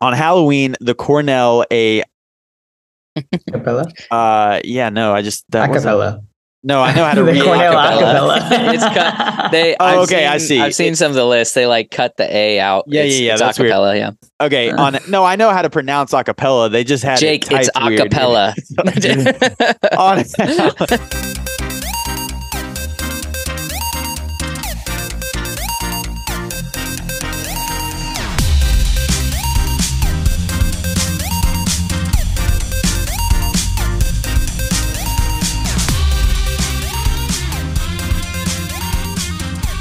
on Halloween, the Cornell acapella. Yeah, no, I just that acapella. No, I know how to read acapella. It's cut. They. Oh, I've okay, seen, I see. I've seen some of the lists. They like cut the A out. Yeah, it's, yeah, yeah. It's that's acapella. Weird. Yeah. Okay. On no, I know how to pronounce acapella. They just had Jake. It's acapella. On.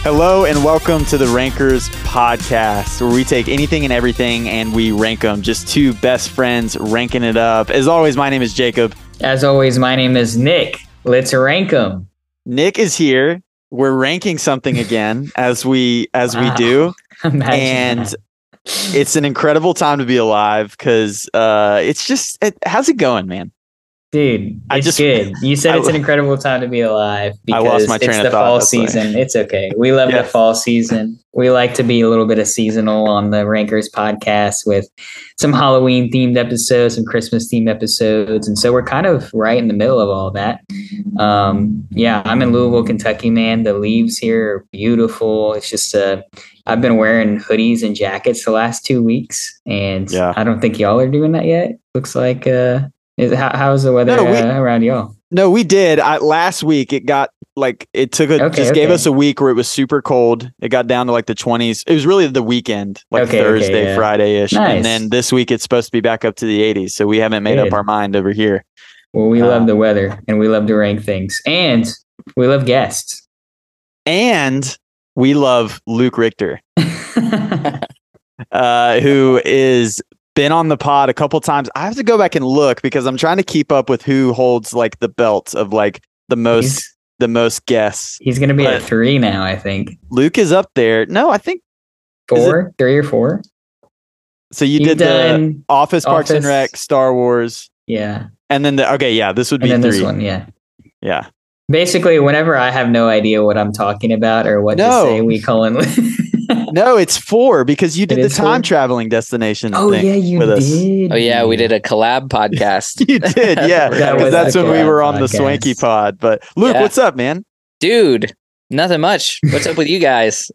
Hello and welcome to The Rankers Podcast, where we take anything and everything and we rank them. Just two best friends ranking it up. As always, my name is Jacob. As always, my name is Nick. Let's rank them. Nick is here. We're ranking something again as we do. Imagine and that. It's an incredible time to be alive because it's just how's it going, man? Dude, it's good. You said it's an incredible time to be alive because I lost my train of thought. Fall season. It's okay. We love the fall season. We like to be a little bit of seasonal on the Rankers Podcast with some Halloween themed episodes, some Christmas themed episodes. And so we're kind of right in the middle of all that. Yeah, I'm in Louisville, Kentucky, man. The leaves here are beautiful. It's just I've been wearing hoodies and jackets the last 2 weeks. And I don't think y'all are doing that yet. Looks like how's the weather around y'all? No, we did. Last week it got like it took a gave us a week where it was super cold. It got down to like the 20s. It was really the weekend, like Thursday, Friday-ish. Nice. And then this week it's supposed to be back up to the 80s. So we haven't made up our mind over here. Well, we love the weather and we love to rank things. And we love guests. And we love Luke Richter, who is been on the pod a couple times. I have to go back and look because I'm trying to keep up with who holds like the belt of like the most guests. He's going to be at 3 now, I think. Luke is up there. No, I think 3 or 4. So you did the Office, Parks and Rec, Star Wars. Yeah. And then this would be 3. This one, yeah. Yeah. Basically, whenever I have no idea what I'm talking about or what to say, we call in No, it's 4 because you did the time traveling destination. Oh, thing yeah, you with did. Us. Oh, yeah, we did a collab podcast. You did, yeah. That's when we were on the Swanky pod. But Luke, what's up, man? Dude, nothing much. What's up with you guys?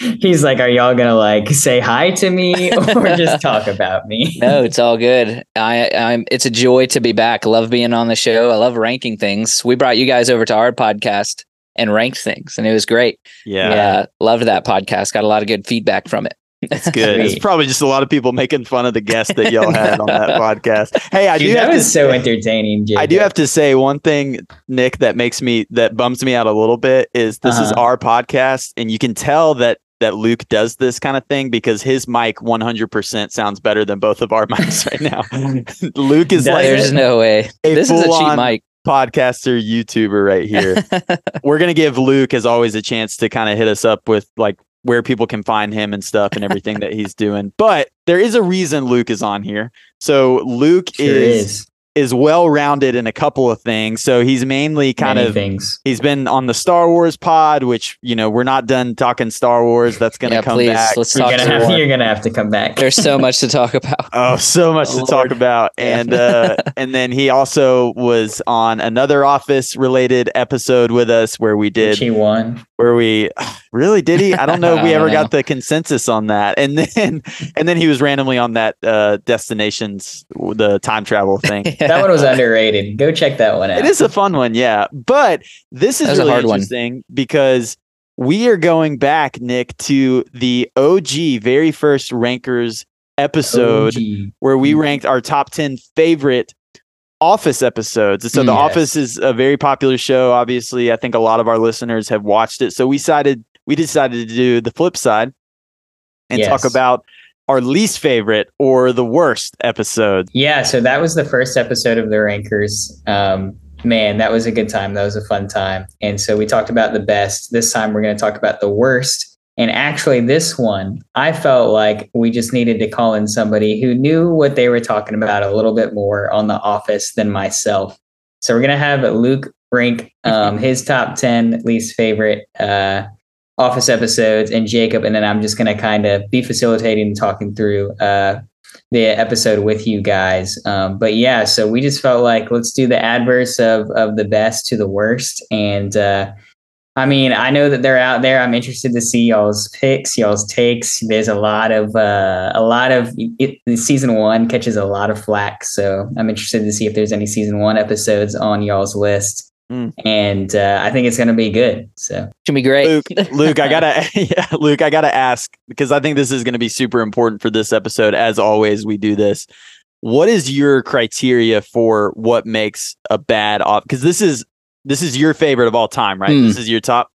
He's like, are y'all going to like say hi to me or just talk about me? No, it's all good. It's a joy to be back. I love being on the show. I love ranking things. We brought you guys over to our podcast and ranked things, and it was great. Yeah, loved that podcast. Got a lot of good feedback from it. It's good. It's probably just a lot of people making fun of the guests that y'all had on that podcast. Hey, entertaining. Jacob. I do have to say one thing, Nick, that bums me out a little bit is this is our podcast, and you can tell that Luke does this kind of thing because his mic 100% sounds better than both of our mics right now. Luke is like, there's no way. This is a cheap mic. Podcaster, YouTuber right here. We're going to give Luke, as always, a chance to kind of hit us up with like where people can find him and stuff and everything that he's doing. But there is a reason Luke is on here. So Luke is well-rounded in a couple of things. So he's mainly he's been on the Star Wars pod, which, you know, we're not done talking Star Wars. That's going to come back. Let's talk you're going to have to come back. There's so much to talk about. Oh, so much to talk about. And, and then he also was on another Office related episode with us where we did. She won. Where we really did he? I don't know if we ever got the consensus on that. And then he was randomly on that destinations, the time travel thing. That one was underrated. Go check that one out. It is a fun one, yeah. But this is really interesting because we are going back, Nick, to the OG, very first Rankers episode where we ranked our top 10 favorite Office episodes. So The Office is a very popular show, obviously. I think a lot of our listeners have watched it. So we decided to do the flip side and talk about our least favorite or the worst episode. Yeah, so that was the first episode of The Rankers. Man, that was a good time. That was a fun time. And so we talked about the best. This time we're going to talk about the worst. And actually this one, I felt like we just needed to call in somebody who knew what they were talking about a little bit more on The Office than myself. So we're going to have Luke rank his top 10 least favorite Office episodes and Jacob, and then I'm just going to kind of be facilitating and talking through the episode with you guys. But yeah, so we just felt like let's do the adverse of the best to the worst. And I mean, I know that they're out there. I'm interested to see y'all's picks, y'all's takes. There's a lot of season one catches a lot of flack. So I'm interested to see if there's any season one episodes on y'all's list. And I think it's going to be good. So it should be great. Luke, I gotta ask, because I think this is going to be super important for this episode. As always, we do this. What is your criteria for what makes a bad off? Because this is your favorite of all time, right? This is your top,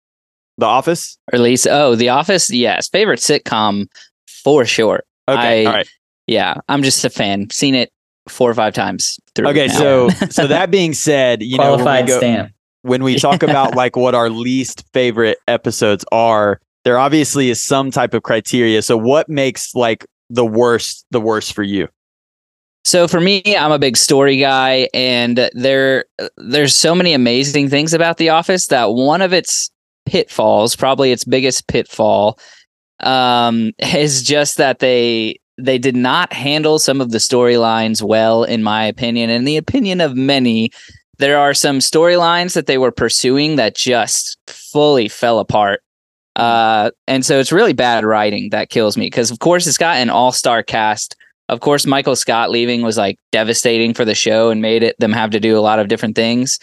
The Office? Or at least, The Office, yes. Favorite sitcom, for sure. Okay, all right. Yeah, I'm just a fan. Seen it 4 or 5 times through. Okay, so that being said, you know, when we talk about like what our least favorite episodes are, there obviously is some type of criteria. So what makes like the worst for you? So for me, I'm a big story guy, and there's so many amazing things about The Office that one of its pitfalls, probably its biggest pitfall, is just that they did not handle some of the storylines well, in my opinion, and the opinion of many. There are some storylines that they were pursuing that just fully fell apart. And so it's really bad writing that kills me, because of course it's got an all-star cast. Of course, Michael Scott leaving was like devastating for the show and made them have to do a lot of different things,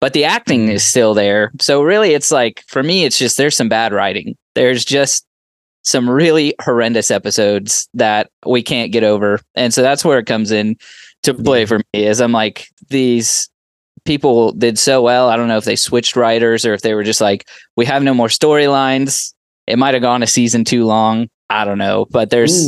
but the acting is still there. So really it's like, for me, it's just, there's some bad writing. There's just some really horrendous episodes that we can't get over. And so that's where it comes in to play for me, is I'm like, these people did so well. I don't know if they switched writers or if they were just like, we have no more storylines. It might've gone a season too long. I don't know, but there's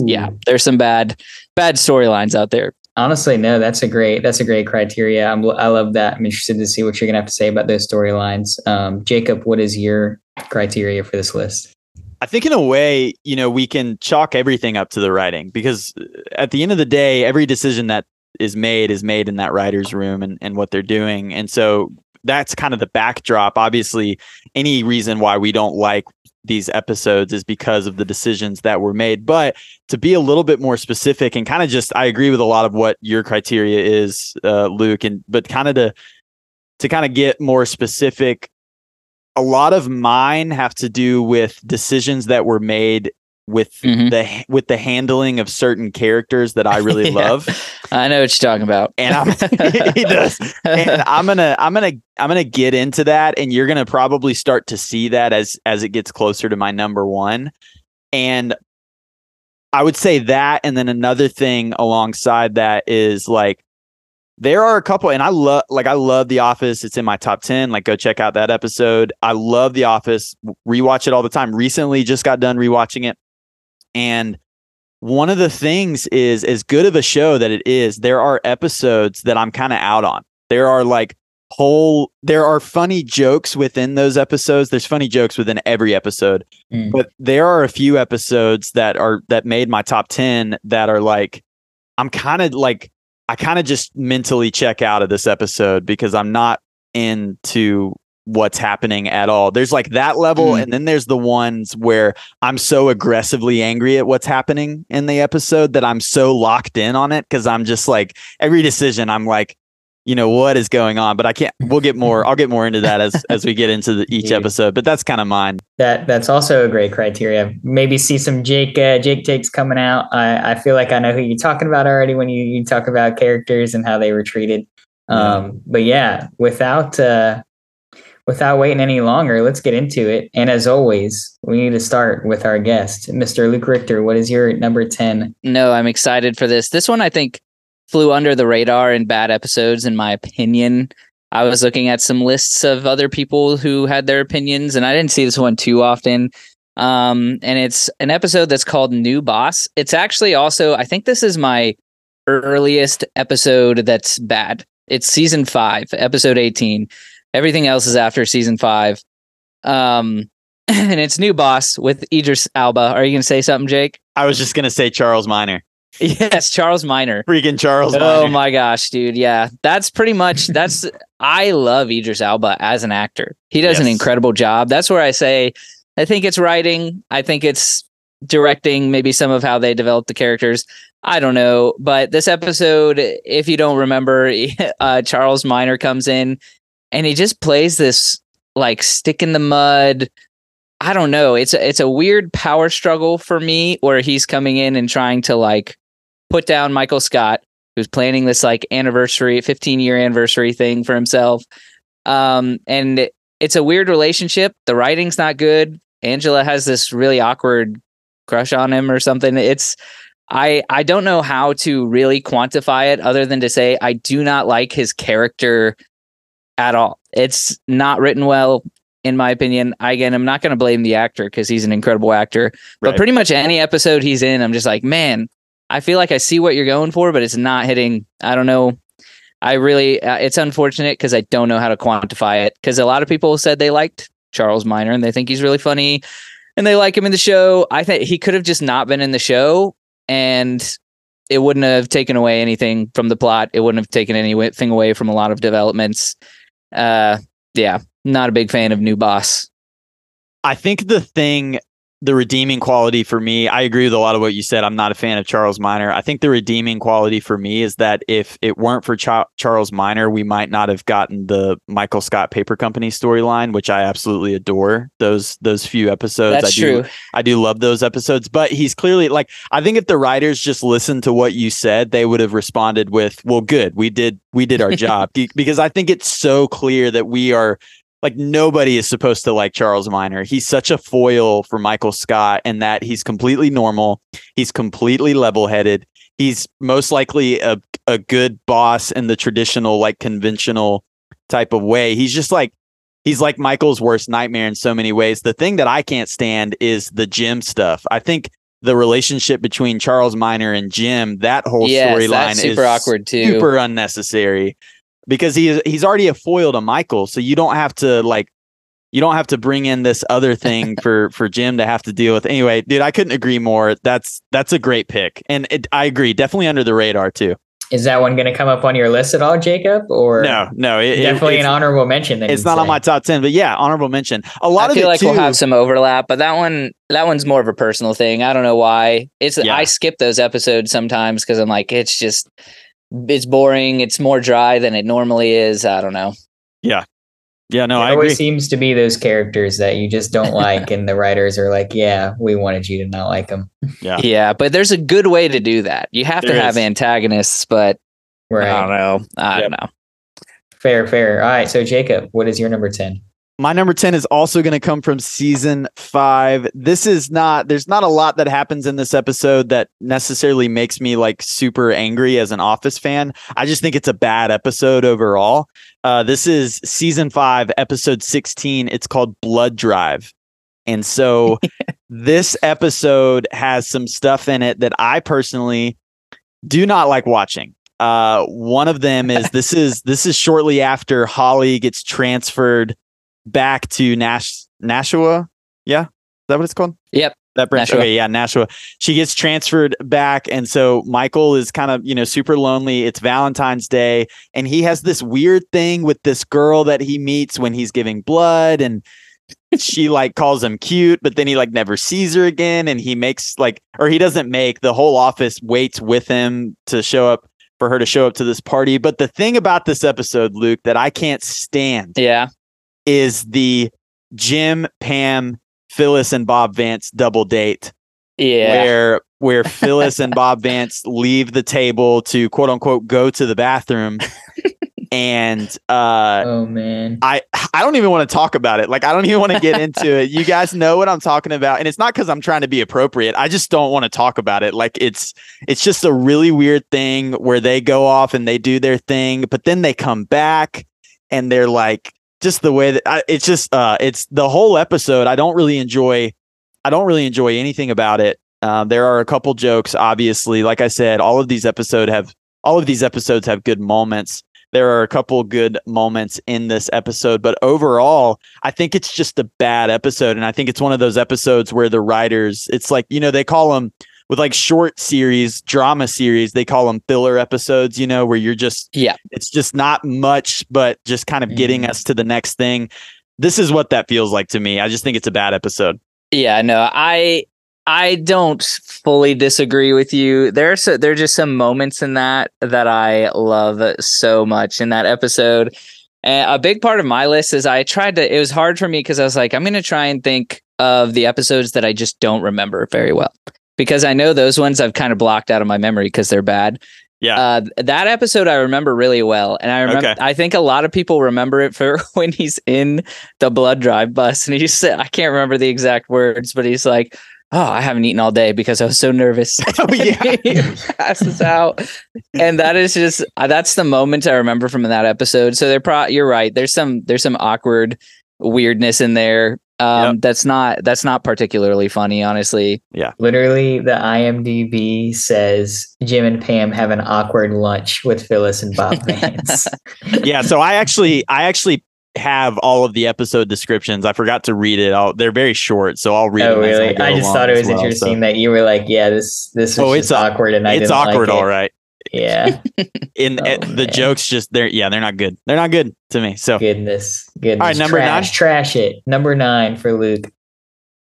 some bad storylines out there. Honestly, no, that's a great criteria. I love that. I'm interested to see what you're going to have to say about those storylines. Jacob, what is your criteria for this list? I think in a way, you know, we can chalk everything up to the writing, because at the end of the day, every decision that is made in that writer's room and what they're doing. And so that's kind of the backdrop. Obviously, any reason why we don't like these episodes is because of the decisions that were made. But to be a little bit more specific and kind of just, I agree with a lot of what your criteria is, Luke, but kind of to kind of get more specific, a lot of mine have to do with decisions that were made with the handling of certain characters that I really love. I know what you're talking about. And he does. And I'm gonna get into that, and you're gonna probably start to see that as it gets closer to my number one. And I would say that, and then another thing alongside that is like, there are a couple, and I love The Office. It's in my top 10. Like, go check out that episode. I love The Office. Rewatch it all the time. Recently just got done rewatching it. And one of the things is, as good of a show that it is, there are episodes that I'm kind of out on. There are funny jokes within those episodes. There's funny jokes within every episode, but there are a few episodes that made my top 10 that are like, I kind of just mentally check out of this episode because I'm not into what's happening at all. There's like that level. And then there's the ones where I'm so aggressively angry at what's happening in the episode that I'm so locked in on it, because I'm just like, every decision I'm like, you know, what is going on? But I'll get more into that as we get into each episode, but that's kind of mine. That's also a great criteria. Maybe see some Jake takes coming out. I feel like I know who you're talking about already when you talk about characters and how they were treated. But yeah, without waiting any longer, let's get into it. And as always, we need to start with our guest, Mr. Luke Richter. What is your number 10? No, I'm excited for this. This one, I think, flew under the radar in bad episodes, in my opinion. I was looking at some lists of other people who had their opinions, and I didn't see this one too often. And it's an episode that's called New Boss. It's actually also, I think this is my earliest episode that's bad. It's season 5, episode 18. Everything else is after season 5. And it's New Boss with Idris Elba. Are you going to say something, Jake? I was just going to say Charles Miner. Yes, Charles Miner. Freaking Charles Miner. Oh my gosh, dude. Yeah, that's pretty much, I love Idris Elba as an actor. He does an incredible job. That's where I say, I think it's writing. I think it's directing, maybe some of how they develop the characters. I don't know. But this episode, if you don't remember, Charles Miner comes in and he just plays this like stick in the mud. I don't know. It's a weird power struggle for me where he's coming in and trying to like put down Michael Scott, who's planning this like anniversary, 15-year anniversary thing for himself. And it's a weird relationship. The writing's not good. Angela has this really awkward crush on him or something. I don't know how to really quantify it other than to say I do not like his character at all. It's not written well, in my opinion. Again, I'm not going to blame the actor because he's an incredible actor. Right. But pretty much any episode he's in, I'm just like, man, I feel like I see what you're going for, but it's not hitting. I don't know. I really, it's unfortunate because I don't know how to quantify it because a lot of people said they liked Charles Miner and they think he's really funny and they like him in the show. I think he could have just not been in the show and it wouldn't have taken away anything from the plot. It wouldn't have taken anything away from a lot of developments. Yeah. Not a big fan of new boss. I think the redeeming quality for me, I agree with a lot of what you said. I'm not a fan of Charles Miner. I think the redeeming quality for me is that if it weren't for Charles Miner, we might not have gotten the Michael Scott Paper Company storyline, which I absolutely adore. Those few episodes. That's true. I do love those episodes, but he's clearly like, I think if the writers just listened to what you said, they would have responded with, well, good, we did our job because I think it's so clear that we are, like, nobody is supposed to like Charles Miner. He's such a foil for Michael Scott in that he's completely normal. He's completely level-headed. He's most likely a good boss in the traditional, like, conventional type of way. He's just like, he's like Michael's worst nightmare in so many ways. The thing that I can't stand is the Jim stuff. I think the relationship between Charles Miner and Jim, that whole storyline is super awkward too, super unnecessary. Because he's already a foil to Michael, so you don't have to bring in this other thing for Jim to have to deal with. Anyway, dude, I couldn't agree more. That's a great pick, and I agree, definitely under the radar too. Is that one going to come up on your list at all, Jacob? Or no, it's an honorable mention. It's not on my top 10, but yeah, honorable mention. A lot of it, I feel like, too, we'll have some overlap, but that one's more of a personal thing. I don't know why. I skip those episodes sometimes because I'm like, it's just, it's boring. It's more dry than it normally is. I don't know. Yeah. Yeah, no, I agree. It always seems to be those characters that you just don't like and the writers are like, yeah, we wanted you to not like them. Yeah. Yeah, but there's a good way to do that. You have to have antagonists, but right. I don't know. I don't know. Fair. All right. So, Jacob, what is your number 10? My number 10 is also going to come from season 5. There's not a lot that happens in this episode that necessarily makes me like super angry as an Office fan. I just think it's a bad episode overall. This is season 5, episode 16. It's called Blood Drive. And so this episode has some stuff in it that I personally do not like watching. One of them is this is shortly after Holly gets transferred back to Nashua. Yeah. Is that what it's called? Yep. That branch. Nashua. Okay, yeah, Nashua. She gets transferred back. And so Michael is kind of, super lonely. It's Valentine's Day. And he has this weird thing with this girl that he meets when he's giving blood. And she like calls him cute, but then he like never sees her again. And the whole office waits with him for her to show up to this party. But the thing about this episode, Luke, that I can't stand. Yeah. Is the Jim, Pam, Phyllis, and Bob Vance double date. Yeah. Where Phyllis and Bob Vance leave the table to quote unquote go to the bathroom. And oh man. I don't even want to talk about it. Like, I don't even want to get into it. You guys know what I'm talking about. And it's not because I'm trying to be appropriate. I just don't want to talk about it. Like, it's just a really weird thing where they go off and they do their thing, but then they come back and they're like, just the way that it's the whole episode. I don't really enjoy anything about it. There are a couple jokes, obviously. Like I said, all of these episodes have good moments. There are a couple good moments in this episode, but overall, I think it's just a bad episode. And I think it's one of those episodes where the writers, it's like, they call them with like short series, drama series, they call them filler episodes, where you're just, it's just not much, but just kind of getting us to the next thing. This is what that feels like to me. I just think it's a bad episode. Yeah, no, I I don't fully disagree with you. There are just some moments in that I love so much in that episode. And a big part of my list is it was hard for me because I was like, I'm going to try and think of the episodes that I just don't remember very well, because I know those ones I've kind of blocked out of my memory because they're bad. Yeah. That episode I remember really well. And I remember, okay. I think a lot of people remember it for when he's in the blood drive bus and he just said, I can't remember the exact words, but he's like, oh, I haven't eaten all day because I was so nervous. Oh, yeah. He passes out. And that is just, that's the moment I remember from that episode. So you're right. There's some awkward weirdness in there. Yep. That's not particularly funny, honestly. Yeah. Literally, the IMDb says Jim and Pam have an awkward lunch with Phyllis and Bob Vance. Yeah. So I actually have all of the episode descriptions. I forgot to read it all. They're very short, so I'll read it. Oh, really? I just thought it was interesting that you were like, yeah, this is awkward, and it's awkward, all right. Yeah. The jokes just they're not good. They're not good to me. So goodness. All right, number nine. Number nine for Luke.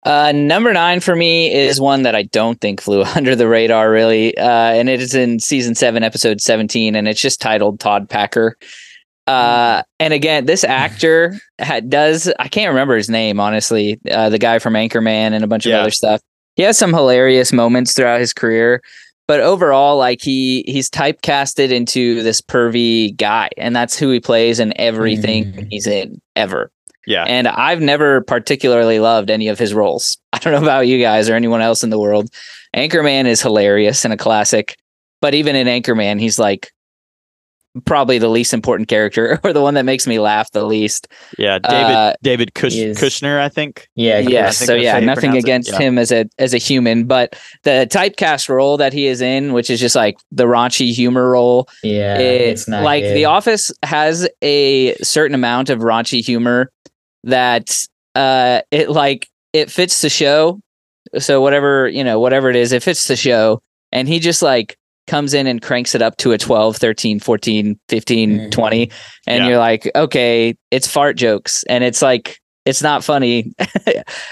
Number nine for me is one that I don't think flew under the radar really. And it is in season 7, episode 17, and it's just titled Todd Packer. And again, this actor I can't remember his name, honestly. The guy from Anchorman and a bunch of other stuff. He has some hilarious moments throughout his career. But overall, like he's typecasted into this pervy guy, and that's who he plays in everything he's in ever. Yeah. And I've never particularly loved any of his roles. I don't know about you guys or anyone else in the world. Anchorman is hilarious and a classic, but even in Anchorman, he's like probably the least important character or the one that makes me laugh the least. Yeah, David Kushner, I think. Yeah. I think nothing against him as a human, but the typecast role that he is in, which is just like the raunchy humor role. Yeah, it's not like good. The Office has a certain amount of raunchy humor that it fits the show. So whatever it is, it fits the show, and he just like comes in and cranks it up to a 12, 13, 14, 15, 20. And you're like, okay, it's fart jokes. And it's like, it's not funny.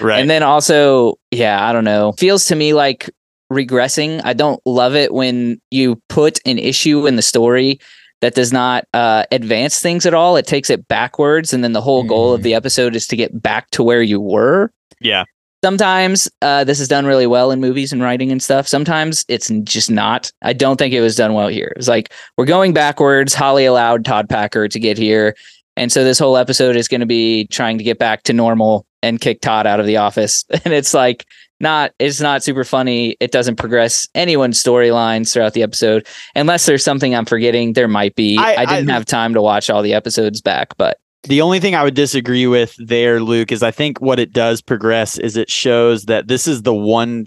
Right. And then also, I don't know. Feels to me like regressing. I don't love it when you put an issue in the story that does not advance things at all. It takes it backwards. And then the whole goal of the episode is to get back to where you were. Yeah. Sometimes this is done really well in movies and writing and stuff. Sometimes it's just not. I don't think it was done well here. It was like, we're going backwards. Holly allowed Todd Packer to get here. And so this whole episode is going to be trying to get back to normal and kick Todd out of the office. And it's like, it's not super funny. It doesn't progress anyone's storylines throughout the episode. Unless there's something I'm forgetting. There might be. I didn't have time to watch all the episodes back, but. The only thing I would disagree with there, Luke, is I think what it does progress is it shows that this is the one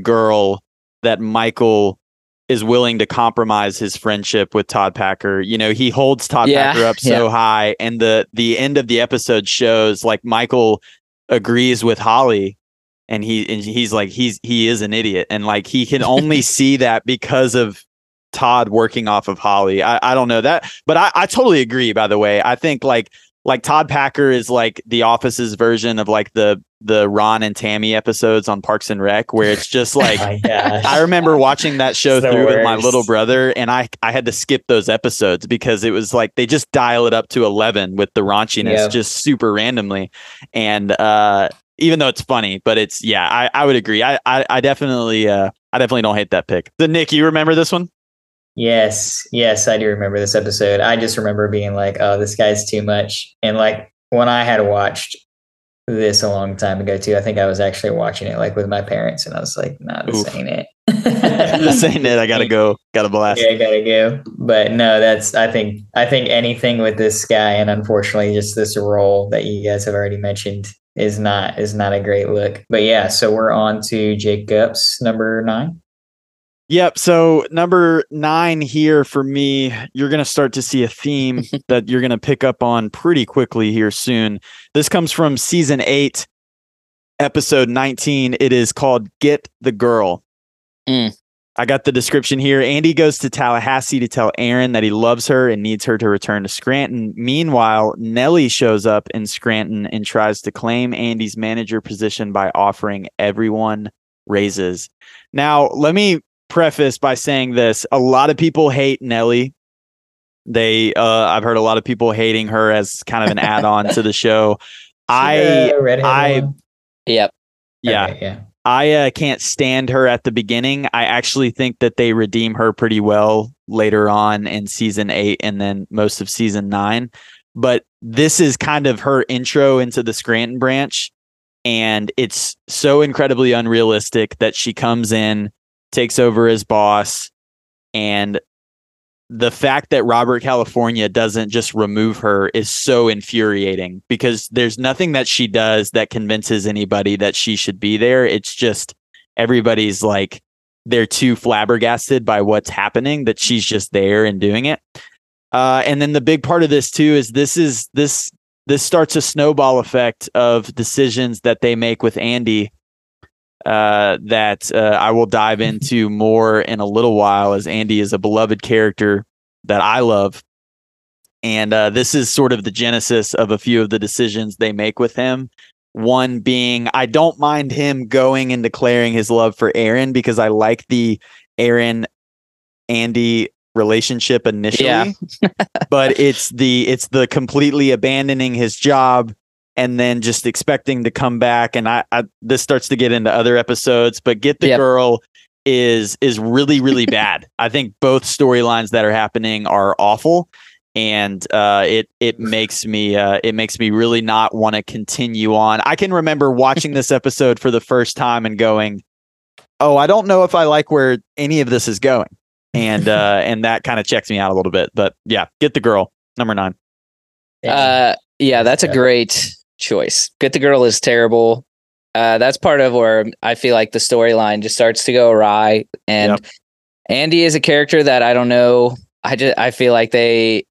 girl that Michael is willing to compromise his friendship with Todd Packer. You know, he holds Todd Packer up so high, and the end of the episode shows like Michael agrees with Holly, and he's like he is an idiot, and like he can only see that because of Todd working off of Holly. I don't know that, but I totally agree. By the way, I think like Todd Packer is like the Office's version of like the Ron and Tammy episodes on Parks and Rec, where it's just like, I remember watching that show through with my little brother, and I had to skip those episodes because it was like, they just dial it up to 11 with the raunchiness, just super randomly. And, even though it's funny, but it's, I would agree. I definitely don't hate that pick. So Nick, you remember this one? Yes, I do remember this episode. I just remember being like, oh, this guy's too much. And like when I had watched this a long time ago too, I think I was actually watching it like with my parents, and I was like, nah, this ain't it. This ain't it. I gotta go. Gotta blast. Yeah, I gotta go. But no, I think anything with this guy, and unfortunately just this role that you guys have already mentioned, is not a great look. But yeah, so we're on to Jacob's number 9. Yep. So number 9 here for me, you're going to start to see a theme that you're going to pick up on pretty quickly here soon. This comes from season 8, episode 19. It is called Get the Girl. I got the description here. Andy goes to Tallahassee to tell Erin that he loves her and needs her to return to Scranton. Meanwhile, Nellie shows up in Scranton and tries to claim Andy's manager position by offering everyone raises. Now, let me preface by saying this. A lot of people hate Nellie. I've heard a lot of people hating her as kind of an add-on to the show. I can't stand her at the beginning. I actually think that they redeem her pretty well later on in season 8 and then most of season 9. But this is kind of her intro into the Scranton branch. And it's so incredibly unrealistic that she comes in, takes over as boss. And the fact that Robert California doesn't just remove her is so infuriating, because there's nothing that she does that convinces anybody that she should be there. It's just everybody's like, they're too flabbergasted by what's happening that she's just there and doing it. And then the big part of this too is this starts a snowball effect of decisions that they make with Andy that I will dive into more in a little while, as Andy is a beloved character that I love. And this is sort of the genesis of a few of the decisions they make with him. One being, I don't mind him going and declaring his love for Erin, because I like the Erin-Andy relationship initially, but it's the completely abandoning his job and then just expecting to come back. And I this starts to get into other episodes, but Get the Girl is really, really bad. I think both storylines that are happening are awful, and it makes me really not want to continue on. I can remember watching this episode for the first time and going, "Oh, I don't know if I like where any of this is going." And that kind of checks me out a little bit. But yeah, Get the Girl, number 9. That's a great choice. Get the Girl is terrible. That's part of where I feel like the storyline just starts to go awry. And Andy is a character that I don't know. I feel like they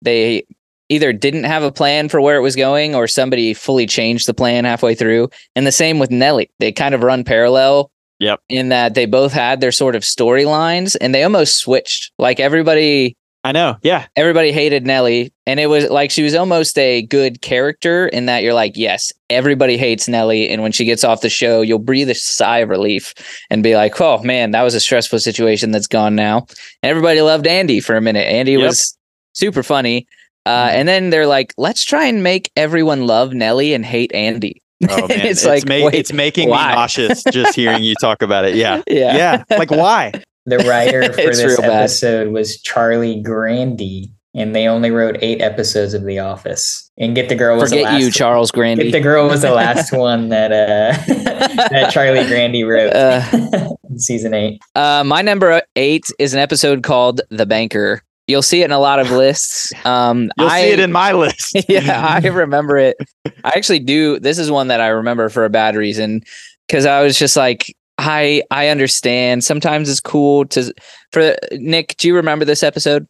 either didn't have a plan for where it was going, or somebody fully changed the plan halfway through. And the same with Nellie. They kind of run parallel. Yep. In that they both had their sort of storylines, and they almost switched. Like everybody, I know. Yeah. Everybody hated Nellie, and it was like she was almost a good character in that you're like, yes, everybody hates Nellie, and when she gets off the show, you'll breathe a sigh of relief and be like, oh man, that was a stressful situation that's gone now. And everybody loved Andy for a minute. Andy was super funny. And then they're like, let's try and make everyone love Nellie and hate Andy. Oh, man. It's making me nauseous just hearing you talk about it. Yeah. Like, why? The writer for this episode was Charlie Grandy, and they only wrote 8 episodes of The Office. And Get the Girl was the last one. Charles Grandy. Get the Girl was the last one that that Charlie Grandy wrote in season 8. My number 8 is an episode called The Banker. You'll see it in a lot of lists. You'll see it in my list. Yeah, I remember it. I actually do. This is one that I remember for a bad reason, because I was just like, I understand. Sometimes it's cool to. For Nick, do you remember this episode?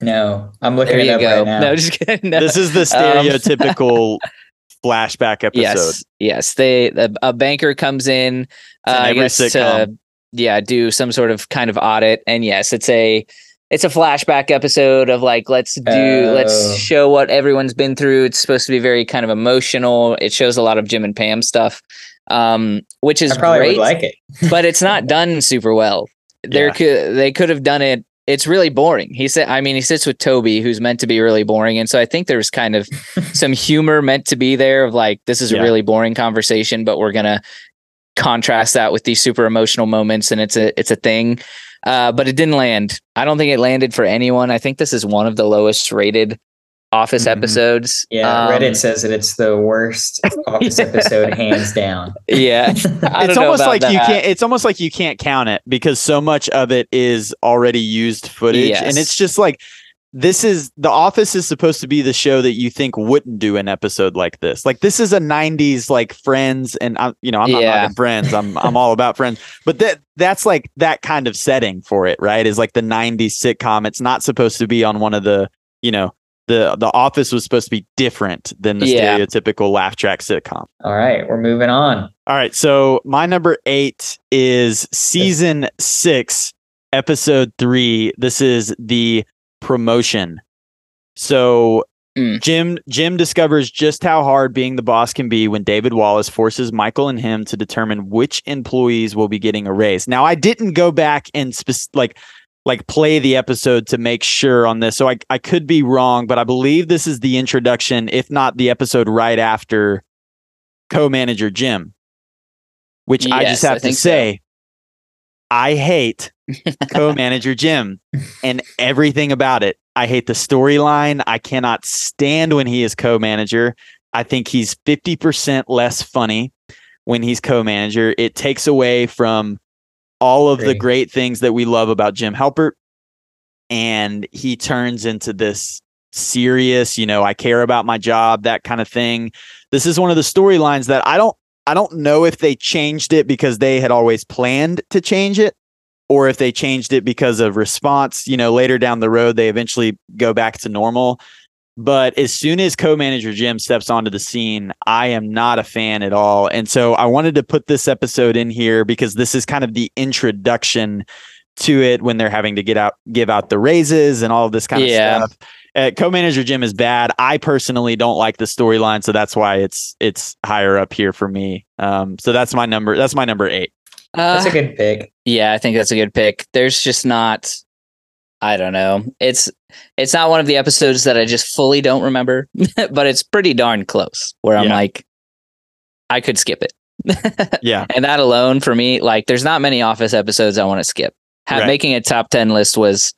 No, I'm looking it up right now. No, just kidding. No. This is the stereotypical flashback episode. Yes. A banker comes in. Do some sort of kind of audit, and yes, it's a flashback episode of like, let's show what everyone's been through. It's supposed to be very kind of emotional. It shows a lot of Jim and Pam stuff, which is great. Would like it. But it's not done super well. They could have done it. It's really boring. He sits with Toby, who's meant to be really boring. And so I think there's kind of some humor meant to be there of like, this is a really boring conversation, but we're going to contrast that with these super emotional moments. And it's a thing. But it didn't land. I don't think it landed for anyone. I think this is one of the lowest rated Office episodes. Yeah, Reddit says that it's the worst Office episode, hands down. Yeah, It's almost like you can't count it, because so much of it is already used footage, and it's just like, this is The Office is supposed to be the show that you think wouldn't do an episode like this. Like, this is a 90s like Friends, and I'm not in Friends. I'm all about Friends, but that's like that kind of setting for it, right? Is like the 90s sitcom. It's not supposed to be on one of the, the Office was supposed to be different than the stereotypical laugh track sitcom. All right, we're moving on. All right, so my number 8 is season 6, episode 3. This is the Promotion. So Jim discovers just how hard being the boss can be when David Wallace forces Michael and him to determine which employees will be getting a raise. Now, I didn't go back and like play the episode to make sure on this, so I could be wrong, but I believe this is the introduction, if not the episode right after co-manager Jim, which yes, I just have to say, I hate co-manager Jim and everything about it. I hate the storyline. I cannot stand when he is co-manager. I think he's 50% less funny when he's co-manager. It takes away from all of the great things that we love about Jim Halpert. And he turns into this serious, you know, I care about my job, that kind of thing. This is one of the storylines that I don't know if they changed it because they had always planned to change it, or if they changed it because of response. You know, later down the road, they eventually go back to normal. But as soon as co-manager Jim steps onto the scene, I am not a fan at all. And so I wanted to put this episode in here because this is kind of the introduction to it when they're having to give out the raises and all of this kind of stuff. Co-manager Jim is bad. I personally don't like the storyline, so that's why it's higher up here for me. So that's my number. That's my number 8. That's a good pick. Yeah, I think that's a good pick. There's just not, I don't know. It's not one of the episodes that I just fully don't remember, but it's pretty darn close where I'm like, I could skip it. And that alone for me, like there's not many Office episodes I want to skip. Making a top 10 list was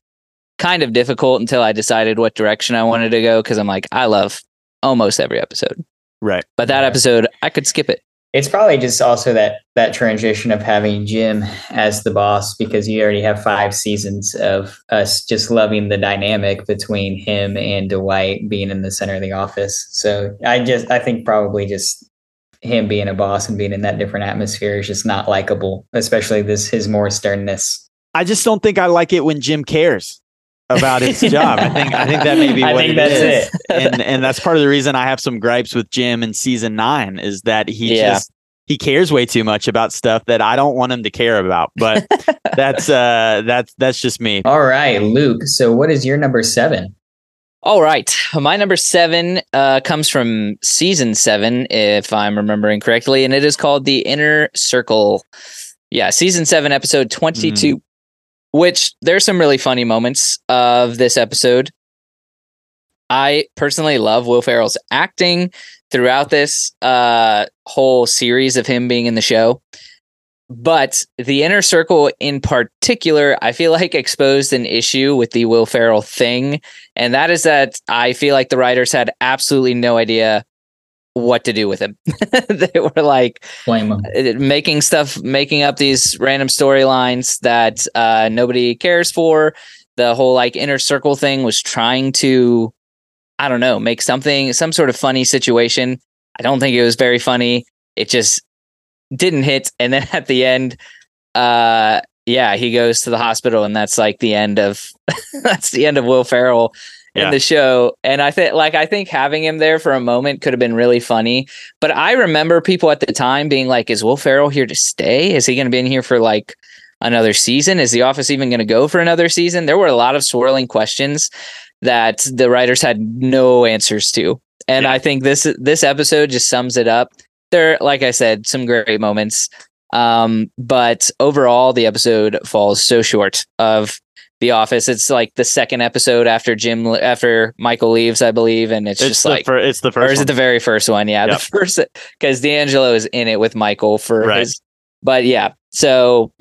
kind of difficult until I decided what direction I wanted to go. 'Cause I'm like, I love almost every episode. Right. But that episode, I could skip it. It's probably just also that transition of having Jim as the boss, because you already have 5 seasons of us just loving the dynamic between him and Dwight being in the center of the office. So I think probably just him being a boss and being in that different atmosphere is just not likable, especially his more sternness. I just don't think I like it when Jim cares about his job. I think that may be what it is. And that's part of the reason I have some gripes with Jim in season 9 is that he cares way too much about stuff that I don't want him to care about. But that's just me. All right, Luke. So what is your number 7? All right. My number 7 comes from season 7, if I'm remembering correctly, and it is called The Inner Circle. Yeah, season 7, episode 22. Which there's some really funny moments of this episode. I personally love Will Ferrell's acting throughout this whole series of him being in the show. But the inner circle in particular, I feel like exposed an issue with the Will Ferrell thing. And that is that I feel like the writers had absolutely no idea what to do with him. They were like making up these random storylines that nobody cares for. The whole like inner circle thing was trying to, I don't know, make some sort of funny situation. I don't think it was very funny. It just didn't hit. And then at the end, he goes to the hospital, and that's like the end of that's the end of Will Ferrell in the show. And I think having him there for a moment could have been really funny. But I remember people at the time being like, is Will Ferrell here to stay? Is he going to be in here for like another season? Is The Office even going to go for another season? There were a lot of swirling questions that the writers had no answers to. And I think this episode just sums it up. There, like I said, some great moments. But overall, the episode falls so short of The Office. It's like the second episode after Michael leaves, I believe, and it's the first. Or is it the very first one? Yeah, the first, because D'Angelo is in it with Michael for his. But yeah, so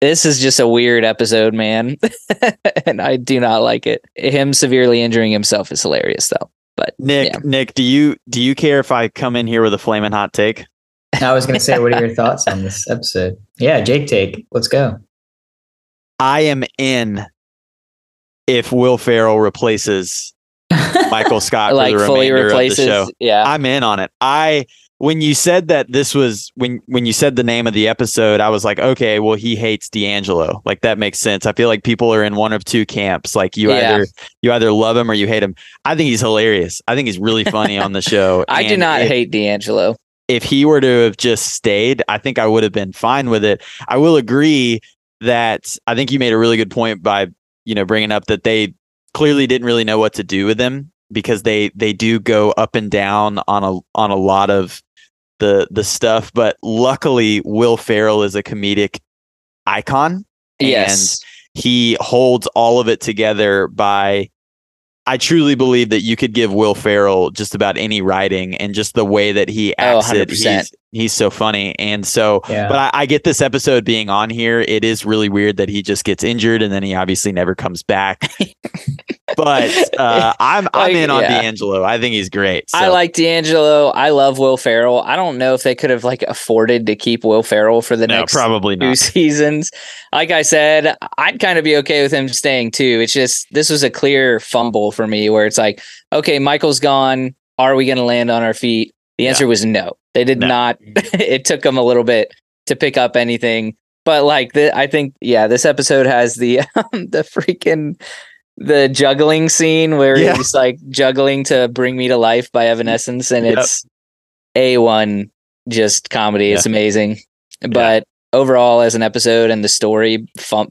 this is just a weird episode, man, and I do not like it. Him severely injuring himself is hilarious, though. But Nick, do you care if I come in here with a flaming hot take? I was going to say, what are your thoughts on this episode? Yeah, Jake, take. Let's go. I am in. If Will Ferrell replaces Michael Scott like for the remainder of the show, I'm in on it. When you said that this was when you said the name of the episode, I was like, okay, well, he hates D'Angelo. Like that makes sense. I feel like people are in one of two camps. Like you either love him or you hate him. I think he's hilarious. I think he's really funny on the show. I do not hate D'Angelo. If he were to have just stayed, I think I would have been fine with it. I will agree that I think you made a really good point by, you know, bringing up that they clearly didn't really know what to do with him because they do go up and down on a lot of the stuff. But luckily, Will Ferrell is a comedic icon. Yes. And he holds all of it together by... I truly believe that you could give Will Ferrell just about any writing, and just the way that he acts it, he's so funny. And so, yeah. But I get this episode being on here. It is really weird that he just gets injured and then he obviously never comes back. But I'm in on D'Angelo. I think he's great. So. I like D'Angelo. I love Will Ferrell. I don't know if they could have afforded to keep Will Ferrell for the next probably not. 2 seasons. Like I said, I'd kind of be okay with him staying too. It's just this was a clear fumble for me where it's like, okay, Michael's gone. Are we going to land on our feet? The answer was no. They did not. It took them a little bit to pick up anything. But I think this episode has the juggling scene where he's juggling to Bring Me to Life by Evanescence, and it's A1 just comedy. It's amazing. But overall, as an episode and the story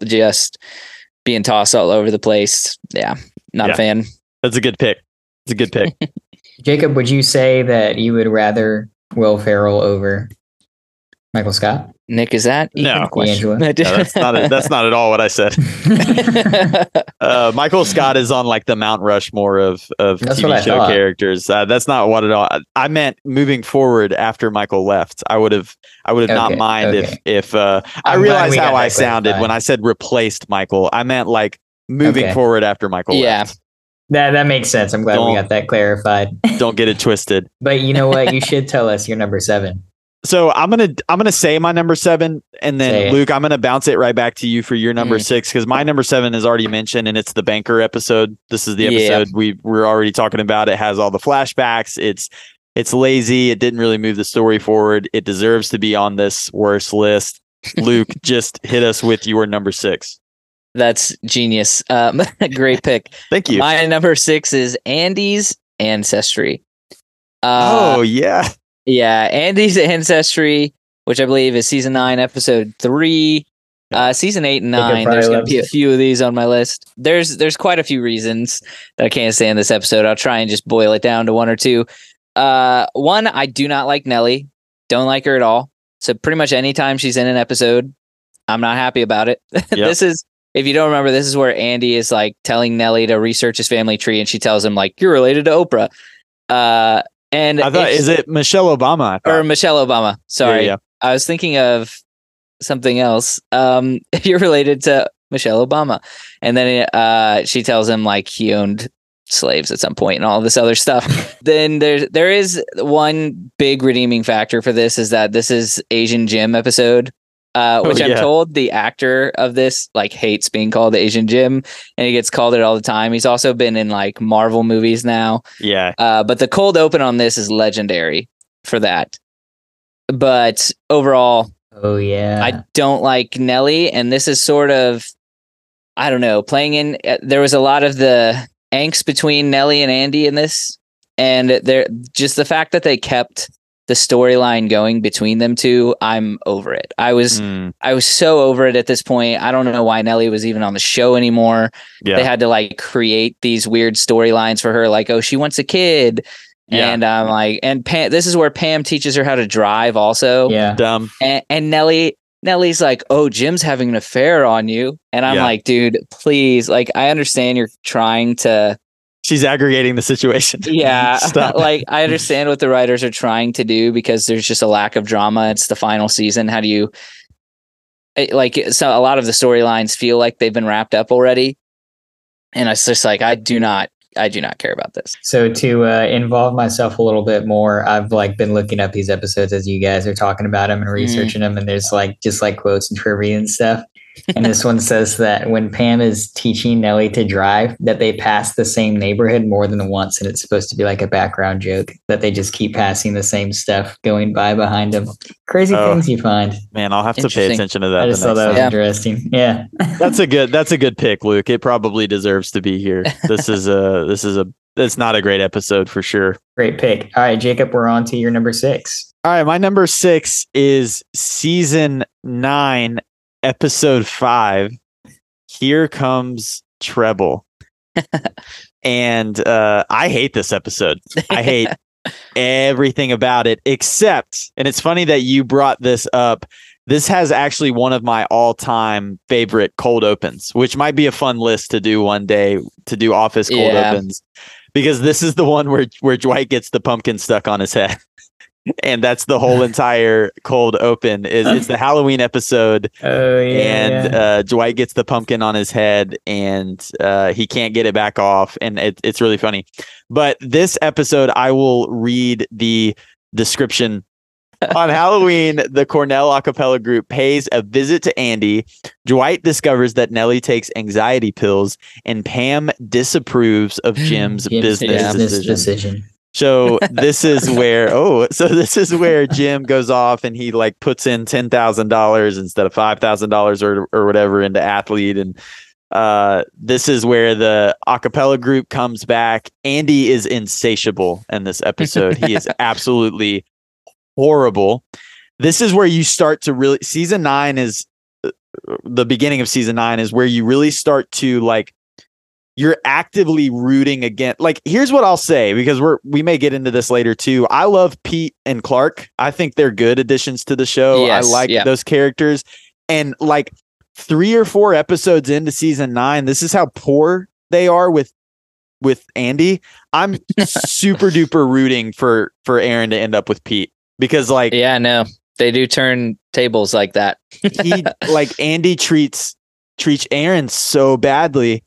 just being tossed all over the place, not a fan. That's a good pick. It's a good pick. Jacob, would you say that you would rather Will Ferrell over Michael Scott? Nick, is that no question? No, that's not at all what I said. Michael Scott is on the Mount Rushmore of TV show characters. That's not what at all. I meant moving forward after Michael left. I would have not mind if I realized how I sounded when I said replaced Michael. I meant moving forward after Michael left. That makes sense. I'm glad we got that clarified. Don't get it twisted. But you know what? You should tell us your number 7. So I'm gonna say my number 7, and then Luke, I'm gonna bounce it right back to you for your number 6, because my number 7 is already mentioned, and it's the banker episode. This is the episode we're already talking about. It has all the flashbacks. It's lazy. It didn't really move the story forward. It deserves to be on this worst list. Luke, just hit us with your number 6. That's genius. Great pick. Thank you. My number 6 is Andy's ancestry. Andy's Ancestry, which I believe is season 9, episode 3, season 8 and 9. There's going to be a few of these on my list. There's quite a few reasons that I can't stand this episode. I'll try and just boil it down to one or two. One, I do not like Nellie. Don't like her at all. So pretty much anytime she's in an episode, I'm not happy about it. Yep. If you don't remember, this is where Andy is telling Nellie to research his family tree. And she tells him you're related to Oprah. And I thought, is it Michelle Obama? Or Michelle Obama. Sorry. Yeah. I was thinking of something else. You're related to Michelle Obama. And then she tells him he owned slaves at some point and all this other stuff. Then there is one big redeeming factor for this is that this is Asian Jim episode, which I'm told the actor of this hates being called Asian Jim, and he gets called it all the time. He's also been in Marvel movies now. Yeah. But the cold open on this is legendary for that. But overall, I don't like Nellie, and this is sort of, I don't know, playing in. There was a lot of the angst between Nellie and Andy in this, and just the fact that they kept the storyline going between them two, I'm over it. I was so over it at this point. I don't know why Nellie was even on the show anymore. Yeah. They had to create these weird storylines for her. Like, oh, she wants a kid. Yeah. And I'm and Pam, this is where Pam teaches her how to drive also. Yeah. Dumb. And Nellie's oh, Jim's having an affair on you. And I'm dude, please. I understand you're trying to. She's aggregating the situation. Yeah. I understand what the writers are trying to do because there's just a lack of drama. It's the final season. How do you so a lot of the storylines feel like they've been wrapped up already. And it's just I do not care about this. So to involve myself a little bit more, I've been looking up these episodes as you guys are talking about them and researching them. And there's quotes and trivia and stuff. And this one says that when Pam is teaching Nellie to drive, that they pass the same neighborhood more than once. And it's supposed to be a background joke that they just keep passing the same stuff going by behind them. Crazy things you find. Man, I'll have to pay attention to that. I just thought that was interesting. Yeah. That's a good pick, Luke. It probably deserves to be here. It's not a great episode for sure. Great pick. All right, Jacob, we're on to your number 6. All right. My number 6 is season 9. Episode 5, Here Comes Treble. And I hate this episode. I hate everything about it except, and it's funny that you brought this up, this has actually one of my all-time favorite cold opens, which might be a fun list to do one day, to do Office cold opens, because this is the one where Dwight gets the pumpkin stuck on his head. And that's the whole entire cold open. It's the Halloween episode. Oh, yeah. And Dwight gets the pumpkin on his head, and he can't get it back off. And it's really funny. But this episode, I will read the description. On Halloween, the Cornell a cappella group pays a visit to Andy. Dwight discovers that Nellie takes anxiety pills, and Pam disapproves of Jim's business decision. So this is where Jim goes off and he like puts in $10,000 instead of $5,000 or whatever into Athlete. And this is where the a cappella group comes back. Andy is insatiable in this episode. He is absolutely horrible. This is where you start to really the beginning of season 9 is where you really start to like, you're actively rooting against. Like, here's what I'll say, because we may get into this later too. I love Pete and Clark. I think they're good additions to the show. Yes, I like those characters. And like 3 or 4 episodes into season 9, this is how poor they are with Andy. I'm super duper rooting for Erin to end up with Pete, because like, yeah, no, they do turn tables like that. Andy treats Erin so badly.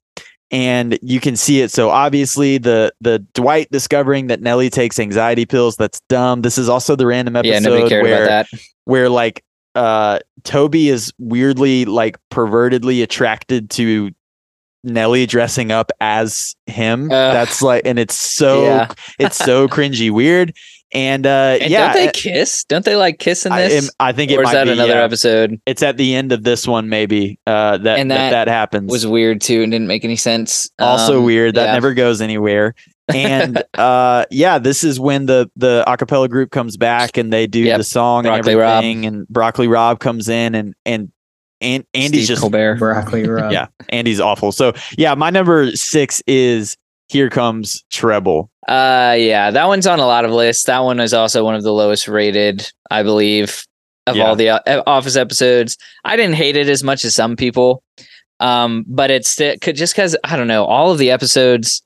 And you can see it. So obviously the Dwight discovering that Nellie takes anxiety pills. That's dumb. This is also the random episode where like Toby is weirdly like pervertedly attracted to Nellie dressing up as him. That's like, and it's so cringy weird. And don't they kiss? Don't they like kiss in this? I think it might be. Or is that another episode? It's at the end of this one, maybe. That happens. Was weird too, and didn't make any sense. Also weird. That never goes anywhere. And this is when the a cappella group comes back and they do the song and everything. Rob. And Broccoli Rob comes in and Andy's Steve just Colbert. Broccoli Rob. Yeah, Andy's awful. So yeah, my number 6 is Here Comes Treble. That one's on a lot of lists. That one is also one of the lowest rated, I believe, of all the Office episodes. I didn't hate it as much as some people, but it's just because, I don't know, all of the episodes,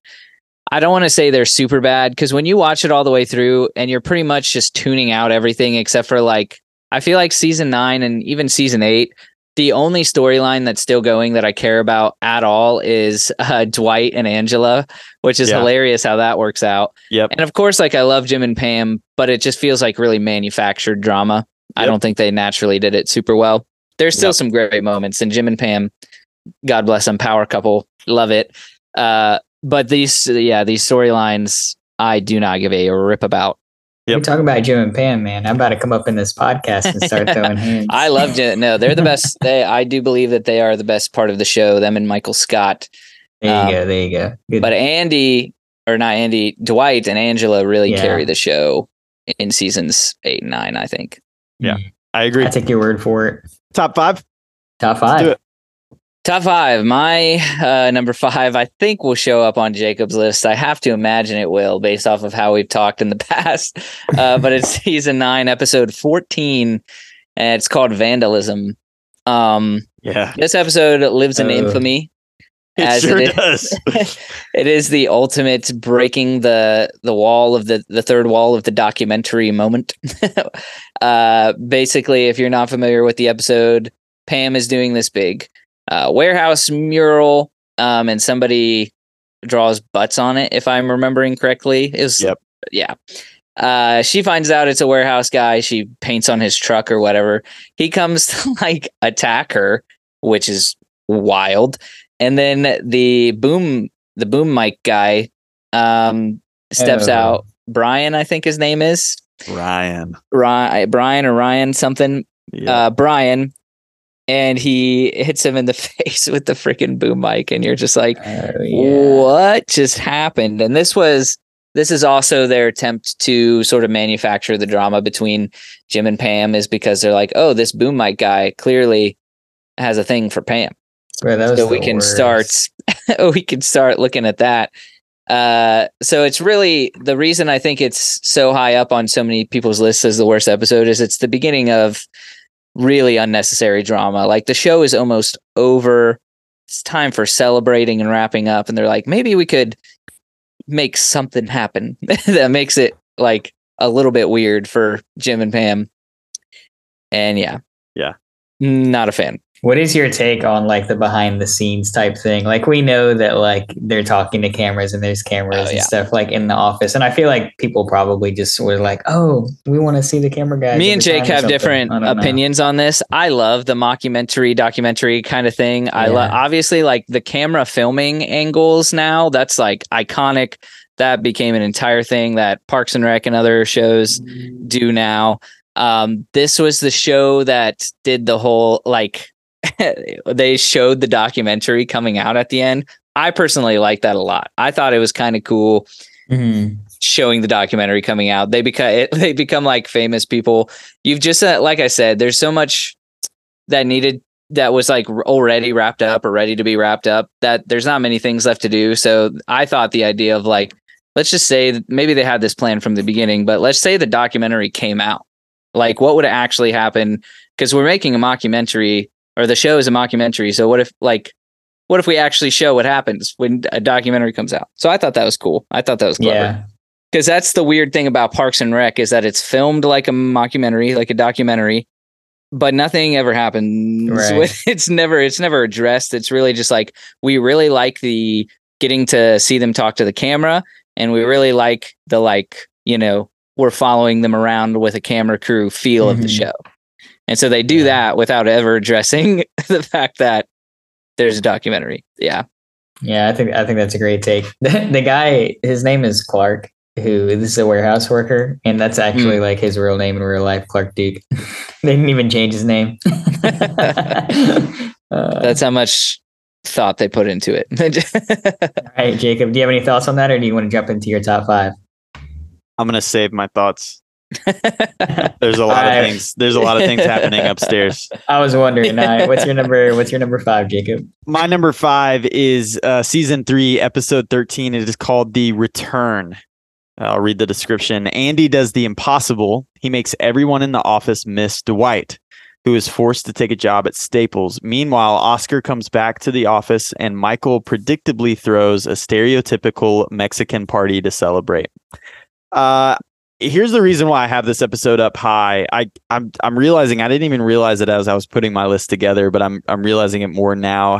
I don't want to say they're super bad, because when you watch it all the way through and you're pretty much just tuning out everything except for, like, I feel like season 9 and even season 8, the only storyline that's still going that I care about at all is Dwight and Angela, which is hilarious how that works out. Yep. And of course, like, I love Jim and Pam, but it just feels like really manufactured drama. Yep. I don't think they naturally did it super well. There's still some great moments, and Jim and Pam, God bless them, power couple, love it. But these storylines, I do not give a rip about. Yep. We're talking about Jim and Pam, man. I'm about to come up in this podcast and start throwing hands. I love Jim. No, they're the best. I do believe that they are the best part of the show. Them and Michael Scott. There you go. Good. But Dwight and Angela really carry the show in seasons 8 and 9, I think. Yeah, I agree. I take your word for it. Top five. Let's do it. Top 5. My number 5, I think, will show up on Jacob's list. I have to imagine it will, based off of how we've talked in the past. But it's season 9, episode 14, and it's called Vandalism. This episode lives in infamy. It does. It is the ultimate breaking the wall of the third wall of the documentary moment. Basically, if you're not familiar with the episode, Pam is doing this big warehouse mural, and somebody draws butts on it, if I'm remembering correctly. She finds out it's a warehouse guy. She paints on his truck or whatever. He comes to like attack her, which is wild. And then the boom mic guy steps out. Brian, I think his name is Brian. Brian. And he hits him in the face with the freaking boom mic. And you're just like, what just happened? And this is also their attempt to sort of manufacture the drama between Jim and Pam, is because they're like, oh, this boom mic guy clearly has a thing for Pam. Man, that was so we can start looking at that. So it's really the reason I think it's so high up on so many people's lists as the worst episode is it's the beginning of really unnecessary drama. Like the show is almost over. It's time for celebrating and wrapping up. And they're like, maybe we could make something happen that makes it like a little bit weird for Jim and Pam. And yeah. Yeah. Not a fan. What is your take on like the behind the scenes type thing? Like we know that like they're talking to cameras and there's cameras and stuff like in the office. And I feel like people probably just were like, oh, we want to see the camera guys. Me and Jake have different opinions on this. I love the mockumentary documentary kind of thing. Yeah. I love obviously like the camera filming angles now. That's like iconic. That became an entire thing that Parks and Rec and other shows do now. This was the show that did the whole like they showed the documentary coming out at the end. I personally liked that a lot. I thought it was kind of cool showing the documentary coming out. They become like famous people. You've just like I said, there's so much that was like already wrapped up or ready to be wrapped up that there's not many things left to do. So I thought the idea of like, let's just say that maybe they had this plan from the beginning, but let's say the documentary came out. Like what would actually happen? Because we're making a mockumentary. Or the show is a mockumentary. So what if we actually show what happens when a documentary comes out? So I thought that was cool. I thought that was clever. Yeah. Because that's the weird thing about Parks and Rec is that it's filmed like a mockumentary, like a documentary, but nothing ever happens. Right. It's never addressed. It's really just like, we really like the getting to see them talk to the camera. And we really like the, like, you know, we're following them around with a camera crew feel of the show. And so they do that without ever addressing the fact that there's a documentary. Yeah. Yeah, I think that's a great take. The guy, his name is Clark, who is a warehouse worker. And that's actually like his real name in real life, Clark Duke. They didn't even change his name. That's how much thought they put into it. All right, Jacob, do you have any thoughts on that? Or do you want to jump into your top five? I'm going to save my thoughts. There's a lot of things happening upstairs. I was wondering, what's your number five, Jacob? My number five is season 3, episode 13. It is called The Return. I'll read the description. Andy does the impossible. He makes everyone in the office miss Dwight, who is forced to take a job at Staples. Meanwhile, Oscar comes back to the office and Michael predictably throws a stereotypical Mexican party to celebrate. Here's the reason why I have this episode up high. I'm realizing I didn't even realize it as I was putting my list together, but I'm realizing it more now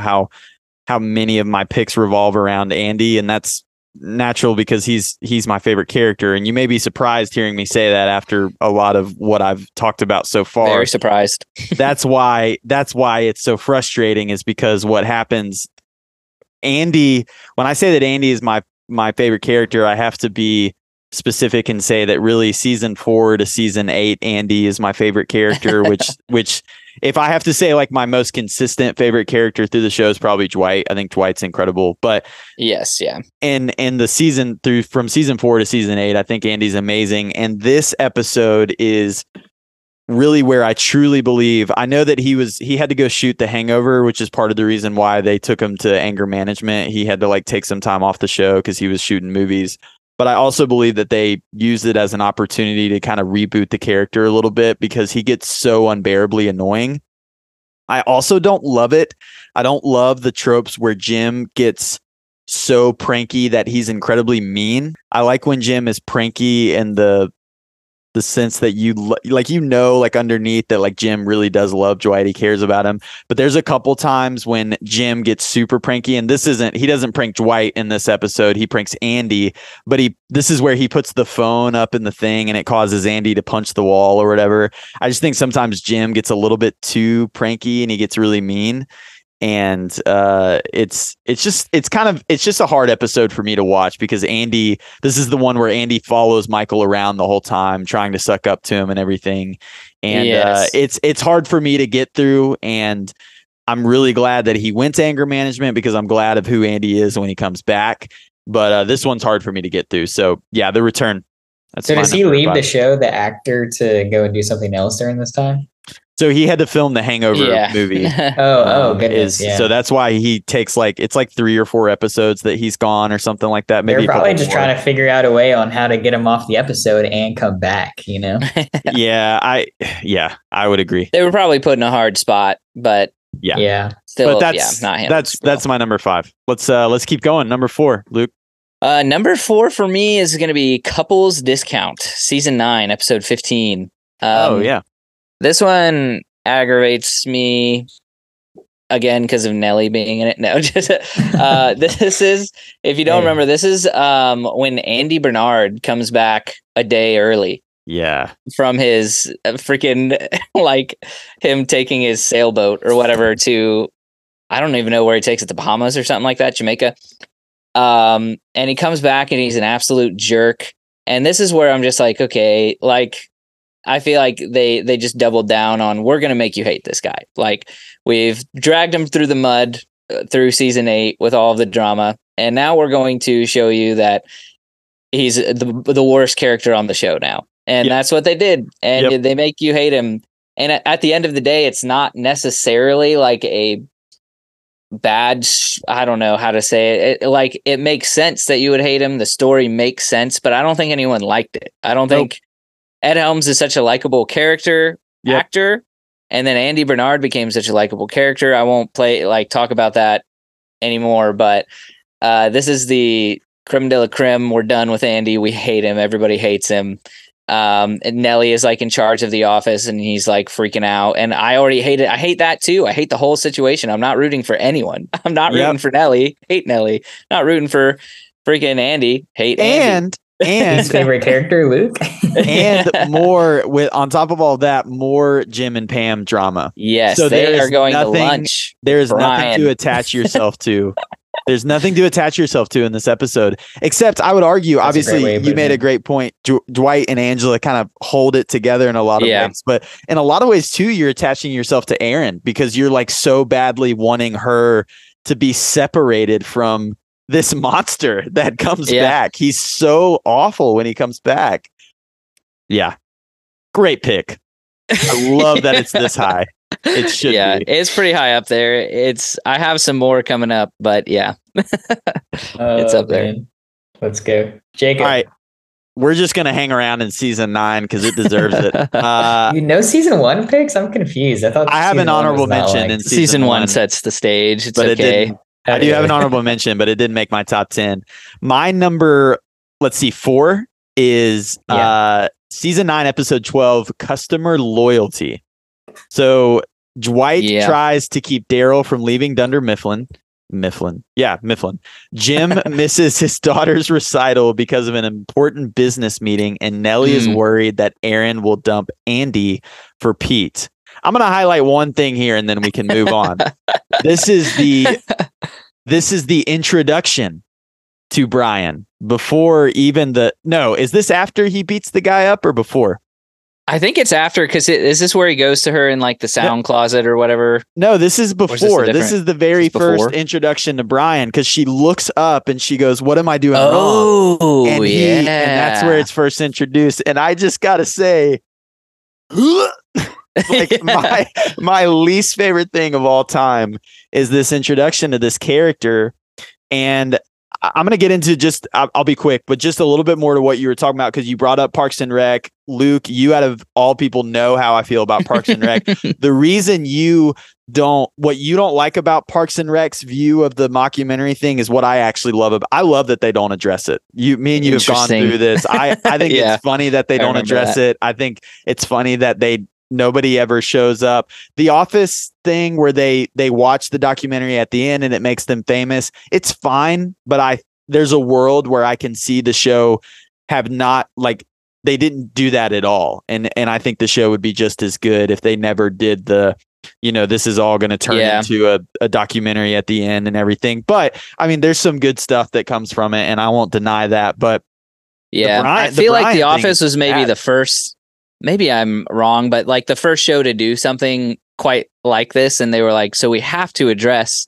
how many of my picks revolve around Andy, and that's natural because he's my favorite character. And you may be surprised hearing me say that after a lot of what I've talked about so far. Very surprised. That's why it's so frustrating, is because what happens, Andy, when I say that Andy is my favorite character, I have to be specific and say that really season 4 to season 8, Andy is my favorite character, which if I have to say like my most consistent favorite character through the show is probably Dwight. I think Dwight's incredible, but yes. Yeah. And the season through from season 4 to season 8, I think Andy's amazing. And this episode is really where I truly believe, I know that he had to go shoot The Hangover, which is part of the reason why they took him to anger management. He had to like take some time off the show because he was shooting movies. But I also believe that they used it as an opportunity to kind of reboot the character a little bit because he gets so unbearably annoying. I also don't love it. I don't love the tropes where Jim gets so pranky that he's incredibly mean. I like when Jim is pranky in the sense that you underneath that like Jim really does love Dwight. He cares about him. But there's a couple times when Jim gets super pranky, and he doesn't prank Dwight in this episode. He pranks Andy, but this is where he puts the phone up in the thing and it causes Andy to punch the wall or whatever. I just think sometimes Jim gets a little bit too pranky and he gets really mean. And it's just a hard episode for me to watch because Andy, this is the one where Andy follows Michael around the whole time trying to suck up to him and everything. And yes. It's hard for me to get through. And I'm really glad that he went to anger management because I'm glad of who Andy is when he comes back. But this one's hard for me to get through. So, yeah, The Return. That's so does he leave the show, the actor, to go and do something else during this time? So he had to film the Hangover movie. Goodness. Yeah. So that's why he takes like, it's like 3 or 4 episodes that he's gone or something like that. Maybe they're probably just trying to figure out a way on how to get him off the episode and come back, you know? I would agree. They were probably put in a hard spot, but still, but not him. That's my number 5. Let's keep going. Number 4, Luke. Number 4 for me is going to be Couples Discount, season 9, episode 15. This one aggravates me again because of Nellie being in it. No, just this is, if you don't remember, this is when Andy Bernard comes back a day early. Yeah, from his freaking like him taking his sailboat or whatever to, I don't even know where he takes it, the Bahamas or something like that, Jamaica. And he comes back and he's an absolute jerk. And this is where I'm just like, okay, like, I feel like they just doubled down on, we're going to make you hate this guy. Like, we've dragged him through the mud through season 8 with all the drama. And now we're going to show you that he's the worst character on the show now. And that's what they did. And they make you hate him. And at the end of the day, it's not necessarily like a bad, I don't know how to say it. Like, it makes sense that you would hate him. The story makes sense, but I don't think anyone liked it. I don't think Ed Helms is such a likable character actor, and then Andy Bernard became such a likable character. I won't talk about that anymore, but this is the creme de la creme. We're done with Andy. We hate him. Everybody hates him. And Nellie is like in charge of the office, and he's like freaking out. And I already hate it. I hate that too. I hate the whole situation. I'm not rooting for anyone. I'm not rooting for Nellie. Hate Nellie. Not rooting for freaking Andy. Hate Andy. And his favorite character, Luke. And more with, on top of all that, more Jim and Pam drama. Yes, so they are going to lunch. There is nothing to attach yourself to. There's nothing to attach yourself to in this episode, except I would argue, obviously, you made a great point. Dwight and Angela kind of hold it together in a lot of ways, but in a lot of ways too, you're attaching yourself to Erin because you're like so badly wanting her to be separated from this monster that comes back. He's so awful when he comes back. Yeah. Great pick. I love that it's this high. It should be. It's pretty high up there. I have some more coming up, but it's up there. Man. Let's go. Jacob. All right. We're just going to hang around in season 9 because it deserves it. Season 1 picks? I'm confused. I thought I have an honorable mention in season 1 sets the stage. It's okay. I do have an honorable mention, but it didn't make my top 10. My number, 4 is season 9, episode 12, Customer Loyalty. So Dwight tries to keep Daryl from leaving Dunder Mifflin. Mifflin. Jim misses his daughter's recital because of an important business meeting, and Nellie is worried that Erin will dump Andy for Pete. I'm going to highlight one thing here and then we can move on. This is the introduction to Brian before even is this after he beats the guy up or before? I think it's after, because is this where he goes to her in like the sound closet or whatever? No, this is before. This is the very first introduction to Brian, because she looks up and she goes, "What am I doing wrong?" And that's where it's first introduced. And I just got to say, my least favorite thing of all time is this introduction to this character. And I'm going to get into I'll be quick, but just a little bit more to what you were talking about, because you brought up Parks and Rec. Luke, you out of all people know how I feel about Parks and Rec. The reason you don't like about Parks and Rec's view of the mockumentary thing is what I actually love. I love that they don't address it. Me and you have gone through this. I think it's funny that they don't address it. I think it's funny that nobody ever shows up. The Office thing where they watch the documentary at the end and it makes them famous, it's fine, but there's a world where I can see the show have not, like, they didn't do that at all. And I think the show would be just as good if they never did the, this is all going to turn into a documentary at the end and everything. But I mean, there's some good stuff that comes from it, and I won't deny that. But I feel like The Office was maybe the first. Maybe I'm wrong, but like the first show to do something quite like this, and they were like, "So we have to address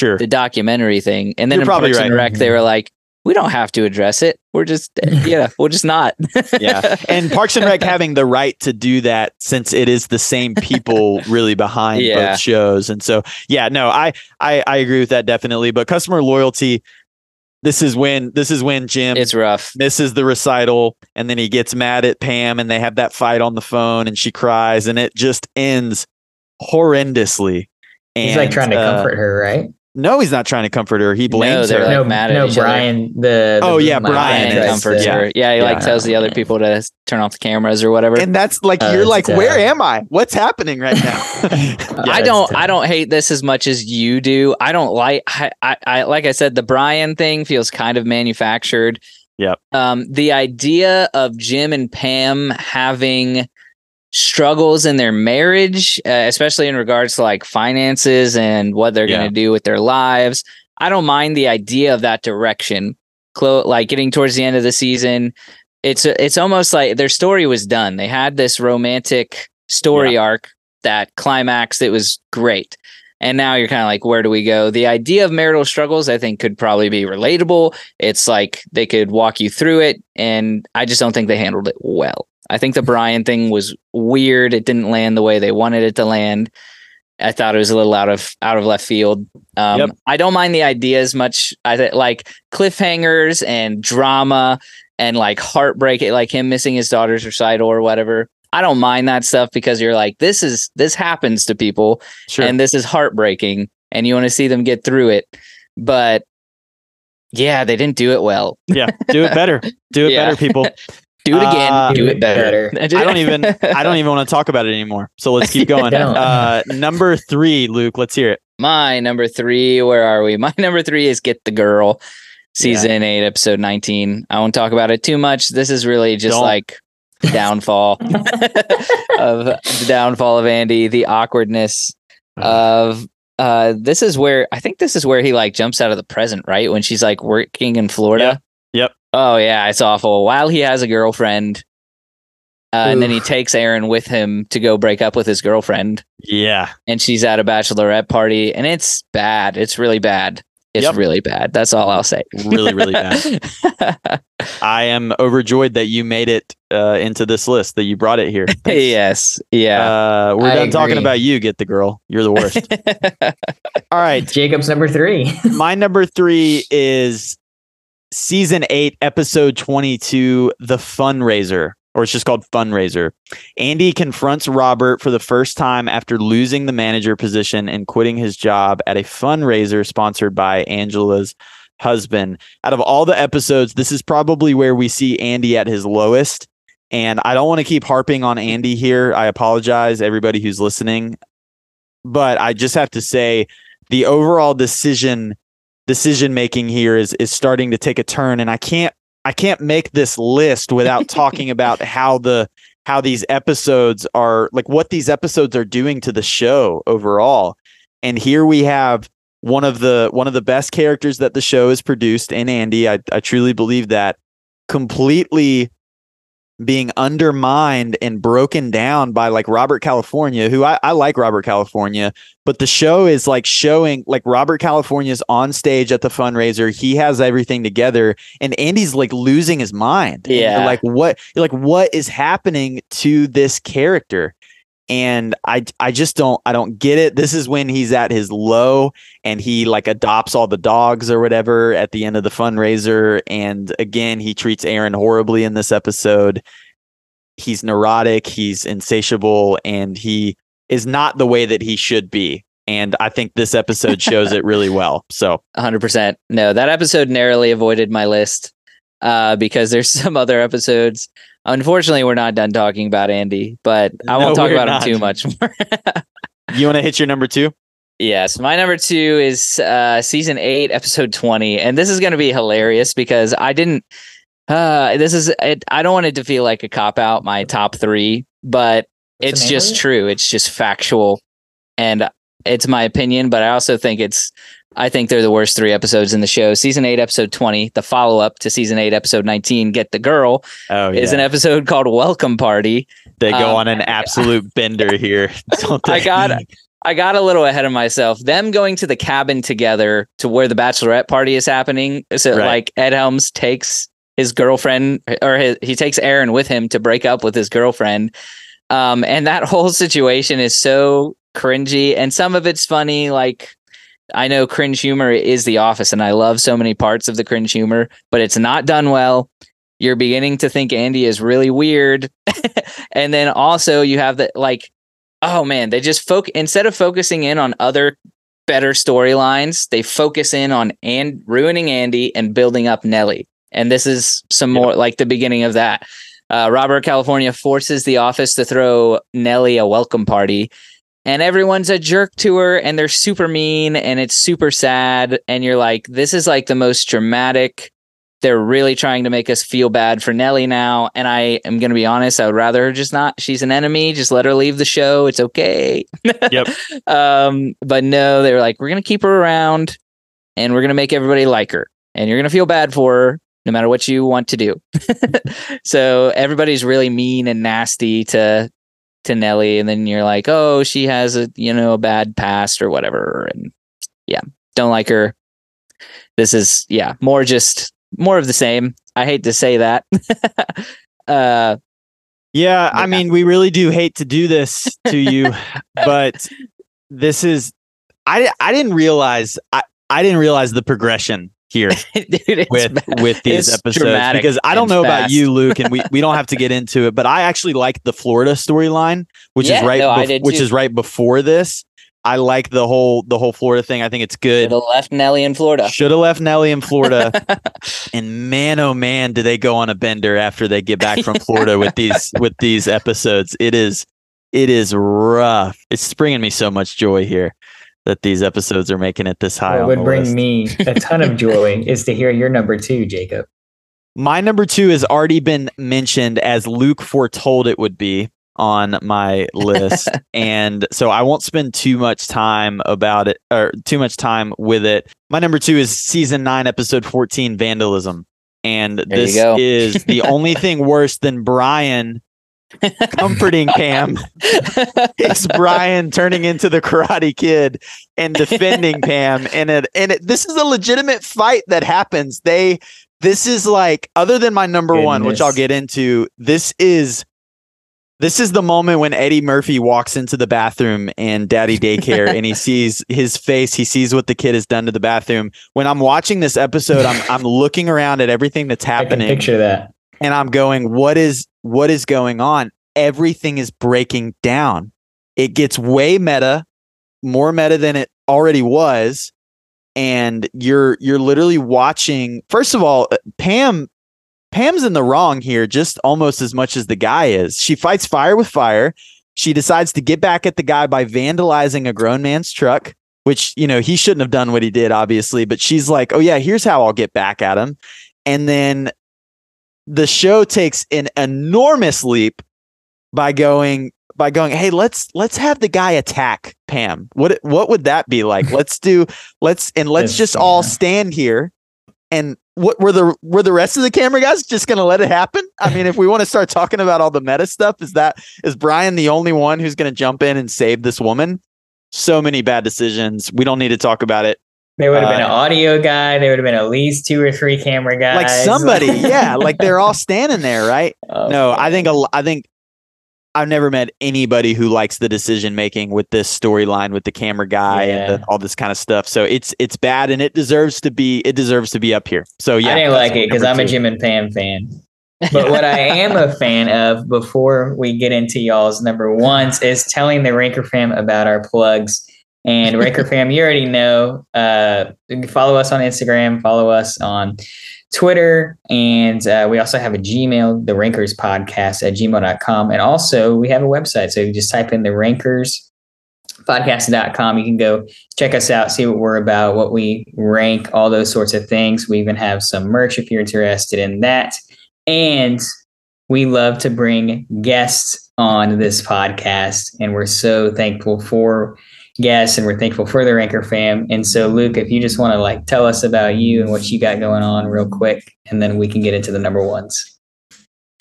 the documentary thing." And then in Parks and Rec, they were like, we don't have to address it. We're just, yeah, we'll just not. Yeah. And Parks and Rec having the right to do that, since it is the same people really behind both shows. And so, yeah, no, I agree with that definitely. But customer loyalty, this is when Jim it's rough. Misses the recital, and then he gets mad at Pam, and they have that fight on the phone, and she cries, and it just ends horrendously. And he's like trying to comfort her, right? No, he's not trying to comfort her. He blames her. Brian comforts her. Yeah, he tells the other people to turn off the cameras or whatever. And that's like, you're like, where am I? What's happening right now? I don't hate this as much as you do. I don't like. I like I said, the Brian thing feels kind of manufactured. Yep. The idea of Jim and Pam having struggles in their marriage, especially in regards to like finances and what they're going to do with their lives. I don't mind the idea of that direction. Like getting towards the end of the season, it's almost like their story was done. They had this romantic story arc, that climax that was great. And now you're kind of like, where do we go? The idea of marital struggles, I think, could probably be relatable. It's like they could walk you through it. And I just don't think they handled it well. I think the Brian thing was weird. It didn't land the way they wanted it to land. I thought it was a little out of left field. I don't mind the ideas much. Like cliffhangers and drama and like heartbreak, like him missing his daughter's recital or whatever. I don't mind that stuff because you're like, this happens to people, and this is heartbreaking, and you want to see them get through it. But yeah, they didn't do it well. Yeah, do it better. Do it better, people. Do it again. Do it better. I don't even want to talk about it anymore. So let's keep going. Number three, Luke. Let's hear it. My number three. Where are we? My number three is Get the Girl, season 8, episode 19. I won't talk about it too much. This is really just like the downfall of Andy, the awkwardness of. This is where I think he like jumps out of the present, right? When she's like working in Florida. Yep. Oh, yeah, it's awful. While he has a girlfriend, and then he takes Erin with him to go break up with his girlfriend. Yeah. And she's at a bachelorette party, and it's bad. It's really bad. It's really bad. That's all I'll say. Really, really bad. I am overjoyed that you made it into this list, that you brought it here. Yes. Yeah. We're done talking about you, Get the Girl. You're the worst. All right. Jacob's number three. My number three is Season 8, episode 22, The Fundraiser, or it's just called Fundraiser. Andy confronts Robert for the first time after losing the manager position and quitting his job at a fundraiser sponsored by Angela's husband. Out of all the episodes, this is probably where we see Andy at his lowest. And I don't want to keep harping on Andy here. I apologize, everybody who's listening. But I just have to say the overall decision making here is starting to take a turn, and I can't make this list without talking about how these episodes are, like what these episodes are doing to the show overall. And here we have one of the best characters that the show has produced in Andy. I truly believe that, completely being undermined and broken down by like Robert California, who I like Robert California, but the show is like showing like Robert California's on stage at the fundraiser. He has everything together, and Andy's like losing his mind. Yeah. Like what is happening to this character? And I just don't get it. This is when he's at his low, and he like adopts all the dogs or whatever at the end of the fundraiser. And again, he treats Erin horribly in this episode. He's neurotic, he's insatiable, and he is not the way that he should be. And I think this episode shows it really well. So 100%. No, that episode narrowly avoided my list because there's some other episodes. Unfortunately, we're not done talking about Andy, but I won't talk about him too much more. You want to hit your number two? Yes. My number two is season 8, episode 20. And this is going to be hilarious because I didn't. I don't want it to feel like a cop out, my top three, but it's just true. It's just factual. And it's my opinion, but I also think I think they're the worst three episodes in the show. Season 8, episode 20, the follow-up to season 8, episode 19, Get the Girl, is an episode called Welcome Party. They go on an absolute bender here. Don't they? I got I got a little ahead of myself. Them going to the cabin together to where the bachelorette party is happening. So right. Like Ed Helms takes his girlfriend, or he takes Erin with him to break up with his girlfriend. And that whole situation is so cringy, and some of it's funny. Like, I know cringe humor is The Office, and I love so many parts of the cringe humor, but it's not done well. You're beginning to think Andy is really weird. And then also you have the, like, oh man, they just instead of focusing in on other better storylines, they focus in on ruining Andy and building up Nellie. And this is some more like the beginning of that. Robert California forces The Office to throw Nellie a welcome party, and everyone's a jerk to her, and they're super mean, and it's super sad. And you're like, this is like the most dramatic. They're really trying to make us feel bad for Nellie now. And I am going to be honest, I would rather her just not. She's an enemy. Just let her leave the show. It's okay. Yep. But no, they were like, we're going to keep her around, and we're going to make everybody like her, and you're going to feel bad for her no matter what you want to do. So everybody's really mean and nasty to Nellie. And then you're like, oh, she has a bad past or whatever. And yeah, don't like her. This is more of the same. I hate to say that. Yeah. I mean, we really do hate to do this to you, but this is, I didn't realize the progression here. Dude, with these episodes, because I don't know about you, Luke, and we don't have to get into it, but I actually like the Florida storyline, which is right before this. I like the whole Florida thing. I think it's good. Should have left Nellie in Florida. And man, oh man, do they go on a bender after they get back from Florida with these episodes. It is rough. It's bringing me so much joy here that these episodes are making it this high. What would bring me a ton of joy is to hear your number two, Jacob. My number two has already been mentioned as Luke foretold it would be on my list. And so I won't spend too much time with it. My number two is season 9, episode 14, Vandalism. And there this is the only thing worse than Brian comforting Pam. It's Brian turning into the Karate Kid and defending Pam. And this is a legitimate fight that happens. This is like, other than my number one, which I'll get into, this is the moment when Eddie Murphy walks into the bathroom in Daddy Daycare and he sees his face. He sees what the kid has done to the bathroom. When I'm watching this episode, I'm looking around at everything that's happening. I can picture that. And I'm going, what is going on? Everything is breaking down. It gets way meta, more meta than it already was. And you're literally watching. First of all, Pam's in the wrong here, just almost as much as the guy is. She fights fire with fire. She decides to get back at the guy by vandalizing a grown man's truck, which, he shouldn't have done what he did, obviously. But she's like, oh yeah, here's how I'll get back at him. And then the show takes an enormous leap by going, hey, let's have the guy attack Pam. What would that be like? Let's all stand here. And what were the rest of the camera guys just going to let it happen? I mean, if we want to start talking about all the meta stuff, is Brian the only one who's going to jump in and save this woman? So many bad decisions. We don't need to talk about it. There would have been an audio guy. There would have been at least 2 or 3 camera guys. Like somebody. Yeah. Like they're all standing there. Right. Oh, no, man. I think I've never met anybody who likes the decision making with this storyline with the camera guy and all this kind of stuff. So it's bad, and it deserves to be up here. So yeah, I didn't like it because I'm a Jim and Pam fan. But what I am a fan of, before we get into y'all's number ones, is telling the Ranker fam about our plugs. And Ranker fam, you already know. Follow us on Instagram. Follow us on Twitter, and we also have a Gmail, the Rankers Podcast at gmail.com, and also we have a website, so you just type in the rankerspodcast.com. You can go check us out, see what we're about, what we rank, all those sorts of things. We even have some merch if you're interested in that, and we love to bring guests on this podcast, and we're so thankful for guests, and we're thankful for the Ranker fam. And so Luke, if you just want to tell us about you and what you got going on real quick, and then we can get into the number ones.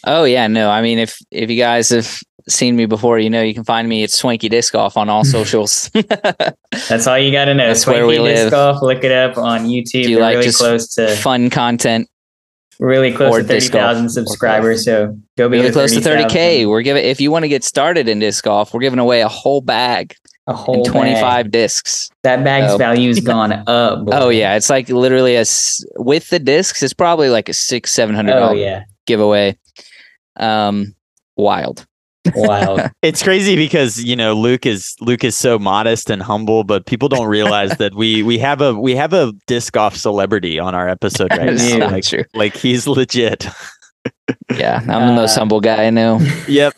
Oh yeah, no, I mean, if you guys have seen me before, you know you can find me at Swanky Disc Golf on all socials. That's all you got to know. That's Swanky where we Disc live. Golf, look it up on YouTube. Do you like really close to fun content? Really close to 30,000 subscribers. So go be really close to 30K. We're giving, if you want to get started in disc golf, we're giving away a whole bag. A whole 25 discs. That bag's value's gone up. Boy. Oh yeah, it's like literally with the discs, it's probably like a $600-$700 giveaway. Wild. It's crazy because you know Luke is so modest and humble, but people don't realize that we have a disc golf celebrity on our episode right now. Like he's legit. Yeah, I'm the most humble guy I know. Yep.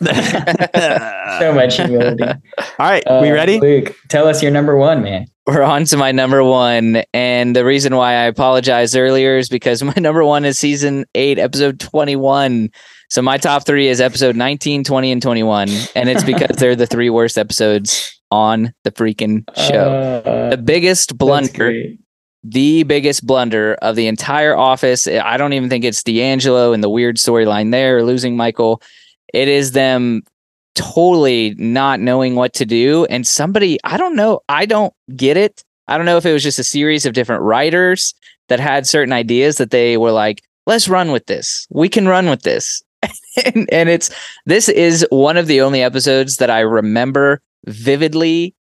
So much humility. All right, we ready? Luke, tell us your number one, man. We're on to my number one. And the reason why I apologized earlier is because my number one is season 8, episode 21. So my top 3 is episode 19, 20, and 21. And it's because they're the 3 worst episodes on the freaking show. The biggest blunder of the entire Office. I don't even think it's D'Angelo and the weird storyline there, losing Michael. It is them totally not knowing what to do. And somebody, I don't know. I don't get it. I don't know if it was just a series of different writers that had certain ideas that they were like, let's run with this. We can run with this. and this is one of the only episodes that I remember vividly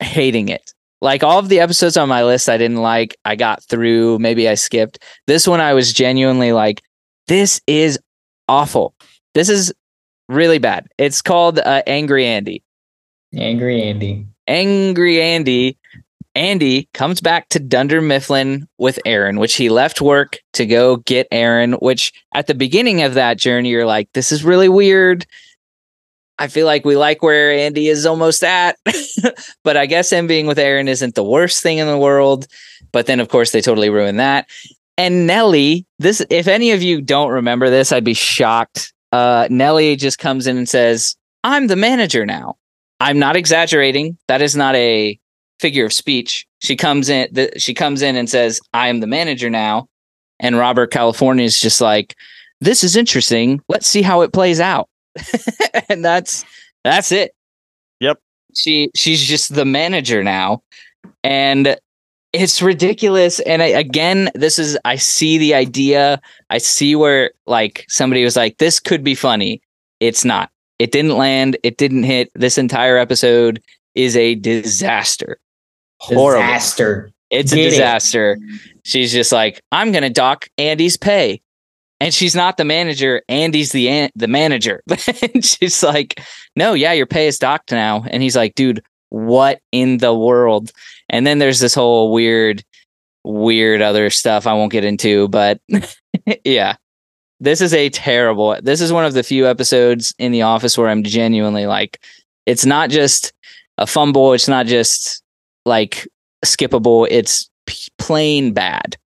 hating it. Like all of the episodes on my list I didn't like, I got through, maybe I skipped. This one I was genuinely like, this is awful. This is really bad. It's called Angry Andy. Andy comes back to Dunder Mifflin with Erin, which he left work to go get Erin, which at the beginning of that journey, you're like, this is really weird. I feel like we like where Andy is almost at, but I guess him being with Erin isn't the worst thing in the world. But then, of course, they totally ruin that. And Nellie, if any of you don't remember this, I'd be shocked. Nellie just comes in and says, I'm the manager now. I'm not exaggerating. That is not a figure of speech. She comes in and says, I am the manager now. And Robert California is just like, this is interesting. Let's see how it plays out. And that's it. Yep. She's just the manager now. And it's ridiculous. And I see the idea. I see where like somebody was like, this could be funny. It's not. It didn't land. It didn't hit. This entire episode is a disaster. Horrible. Disaster. It's a disaster. She's just like, I'm going to dock Andy's pay. And she's not the manager. Andy's the manager. And she's like, no, yeah, your pay is docked now. And he's like, dude, what in the world? And then there's this whole weird other stuff I won't get into. But yeah, this is one of the few episodes in The Office where I'm genuinely like, it's not just a fumble. It's not just like skippable. It's plain bad.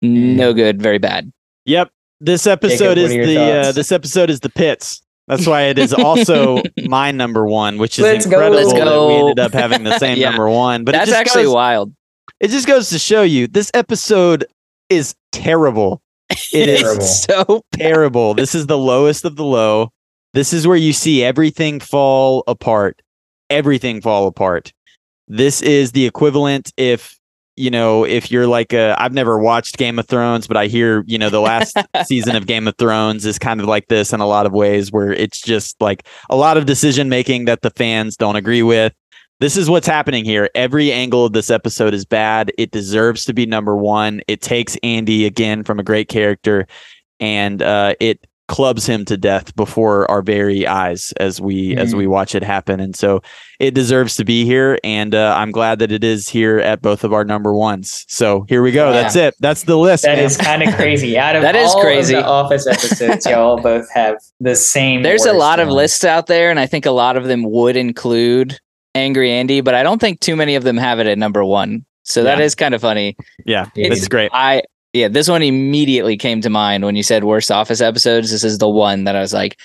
No good. Very bad. Yep. This episode is the pits. That's why it is also my number one, which is incredible that we ended up having the same number one. But that's actually wild. It just goes to show you this episode is terrible. It is so terrible. This is the lowest of the low. This is where you see everything fall apart. This is the equivalent if you're like I've never watched Game of Thrones, but I hear, the last season of Game of Thrones is kind of like this in a lot of ways where it's just like a lot of decision making that the fans don't agree with. This is what's happening here. Every angle of this episode is bad. It deserves to be number one. It takes Andy again from a great character and it clubs him to death before our very eyes as we watch it happen. And so it deserves to be here. And I'm glad that it is here at both of our number ones. So here we go. Yeah. That's it. That's the list. That is kind of crazy. Out of all of the Office episodes, y'all both have the same. There's a lot of lists out there. And I think a lot of them would include Angry Andy, but I don't think too many of them have it at number one. So that is kind of funny. Yeah, that's great. Yeah, this one immediately came to mind when you said worst Office episodes. This is the one that I was like,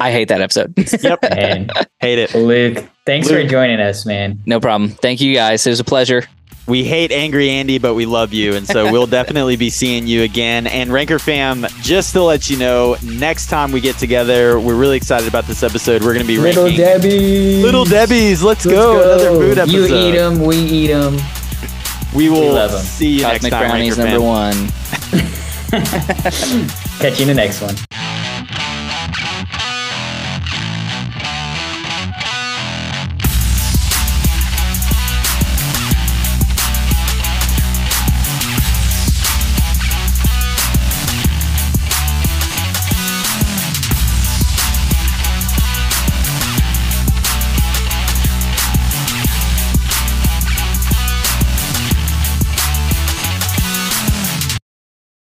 I hate that episode. Yep. Man, hate it. Luke, thanks for joining us, man. No problem. Thank you guys. It was a pleasure. We hate Angry Andy, but we love you. And so we'll definitely be seeing you again. And Ranker Fam, just to let you know, next time we get together, we're really excited about this episode. We're going to be ranking Little Debbie's. Little Debbie's. Let's go. Another food episode. You eat them. We eat them. We will see you next time, Ranker Fam. Cosmic Brownies number one. Catch you in the next one.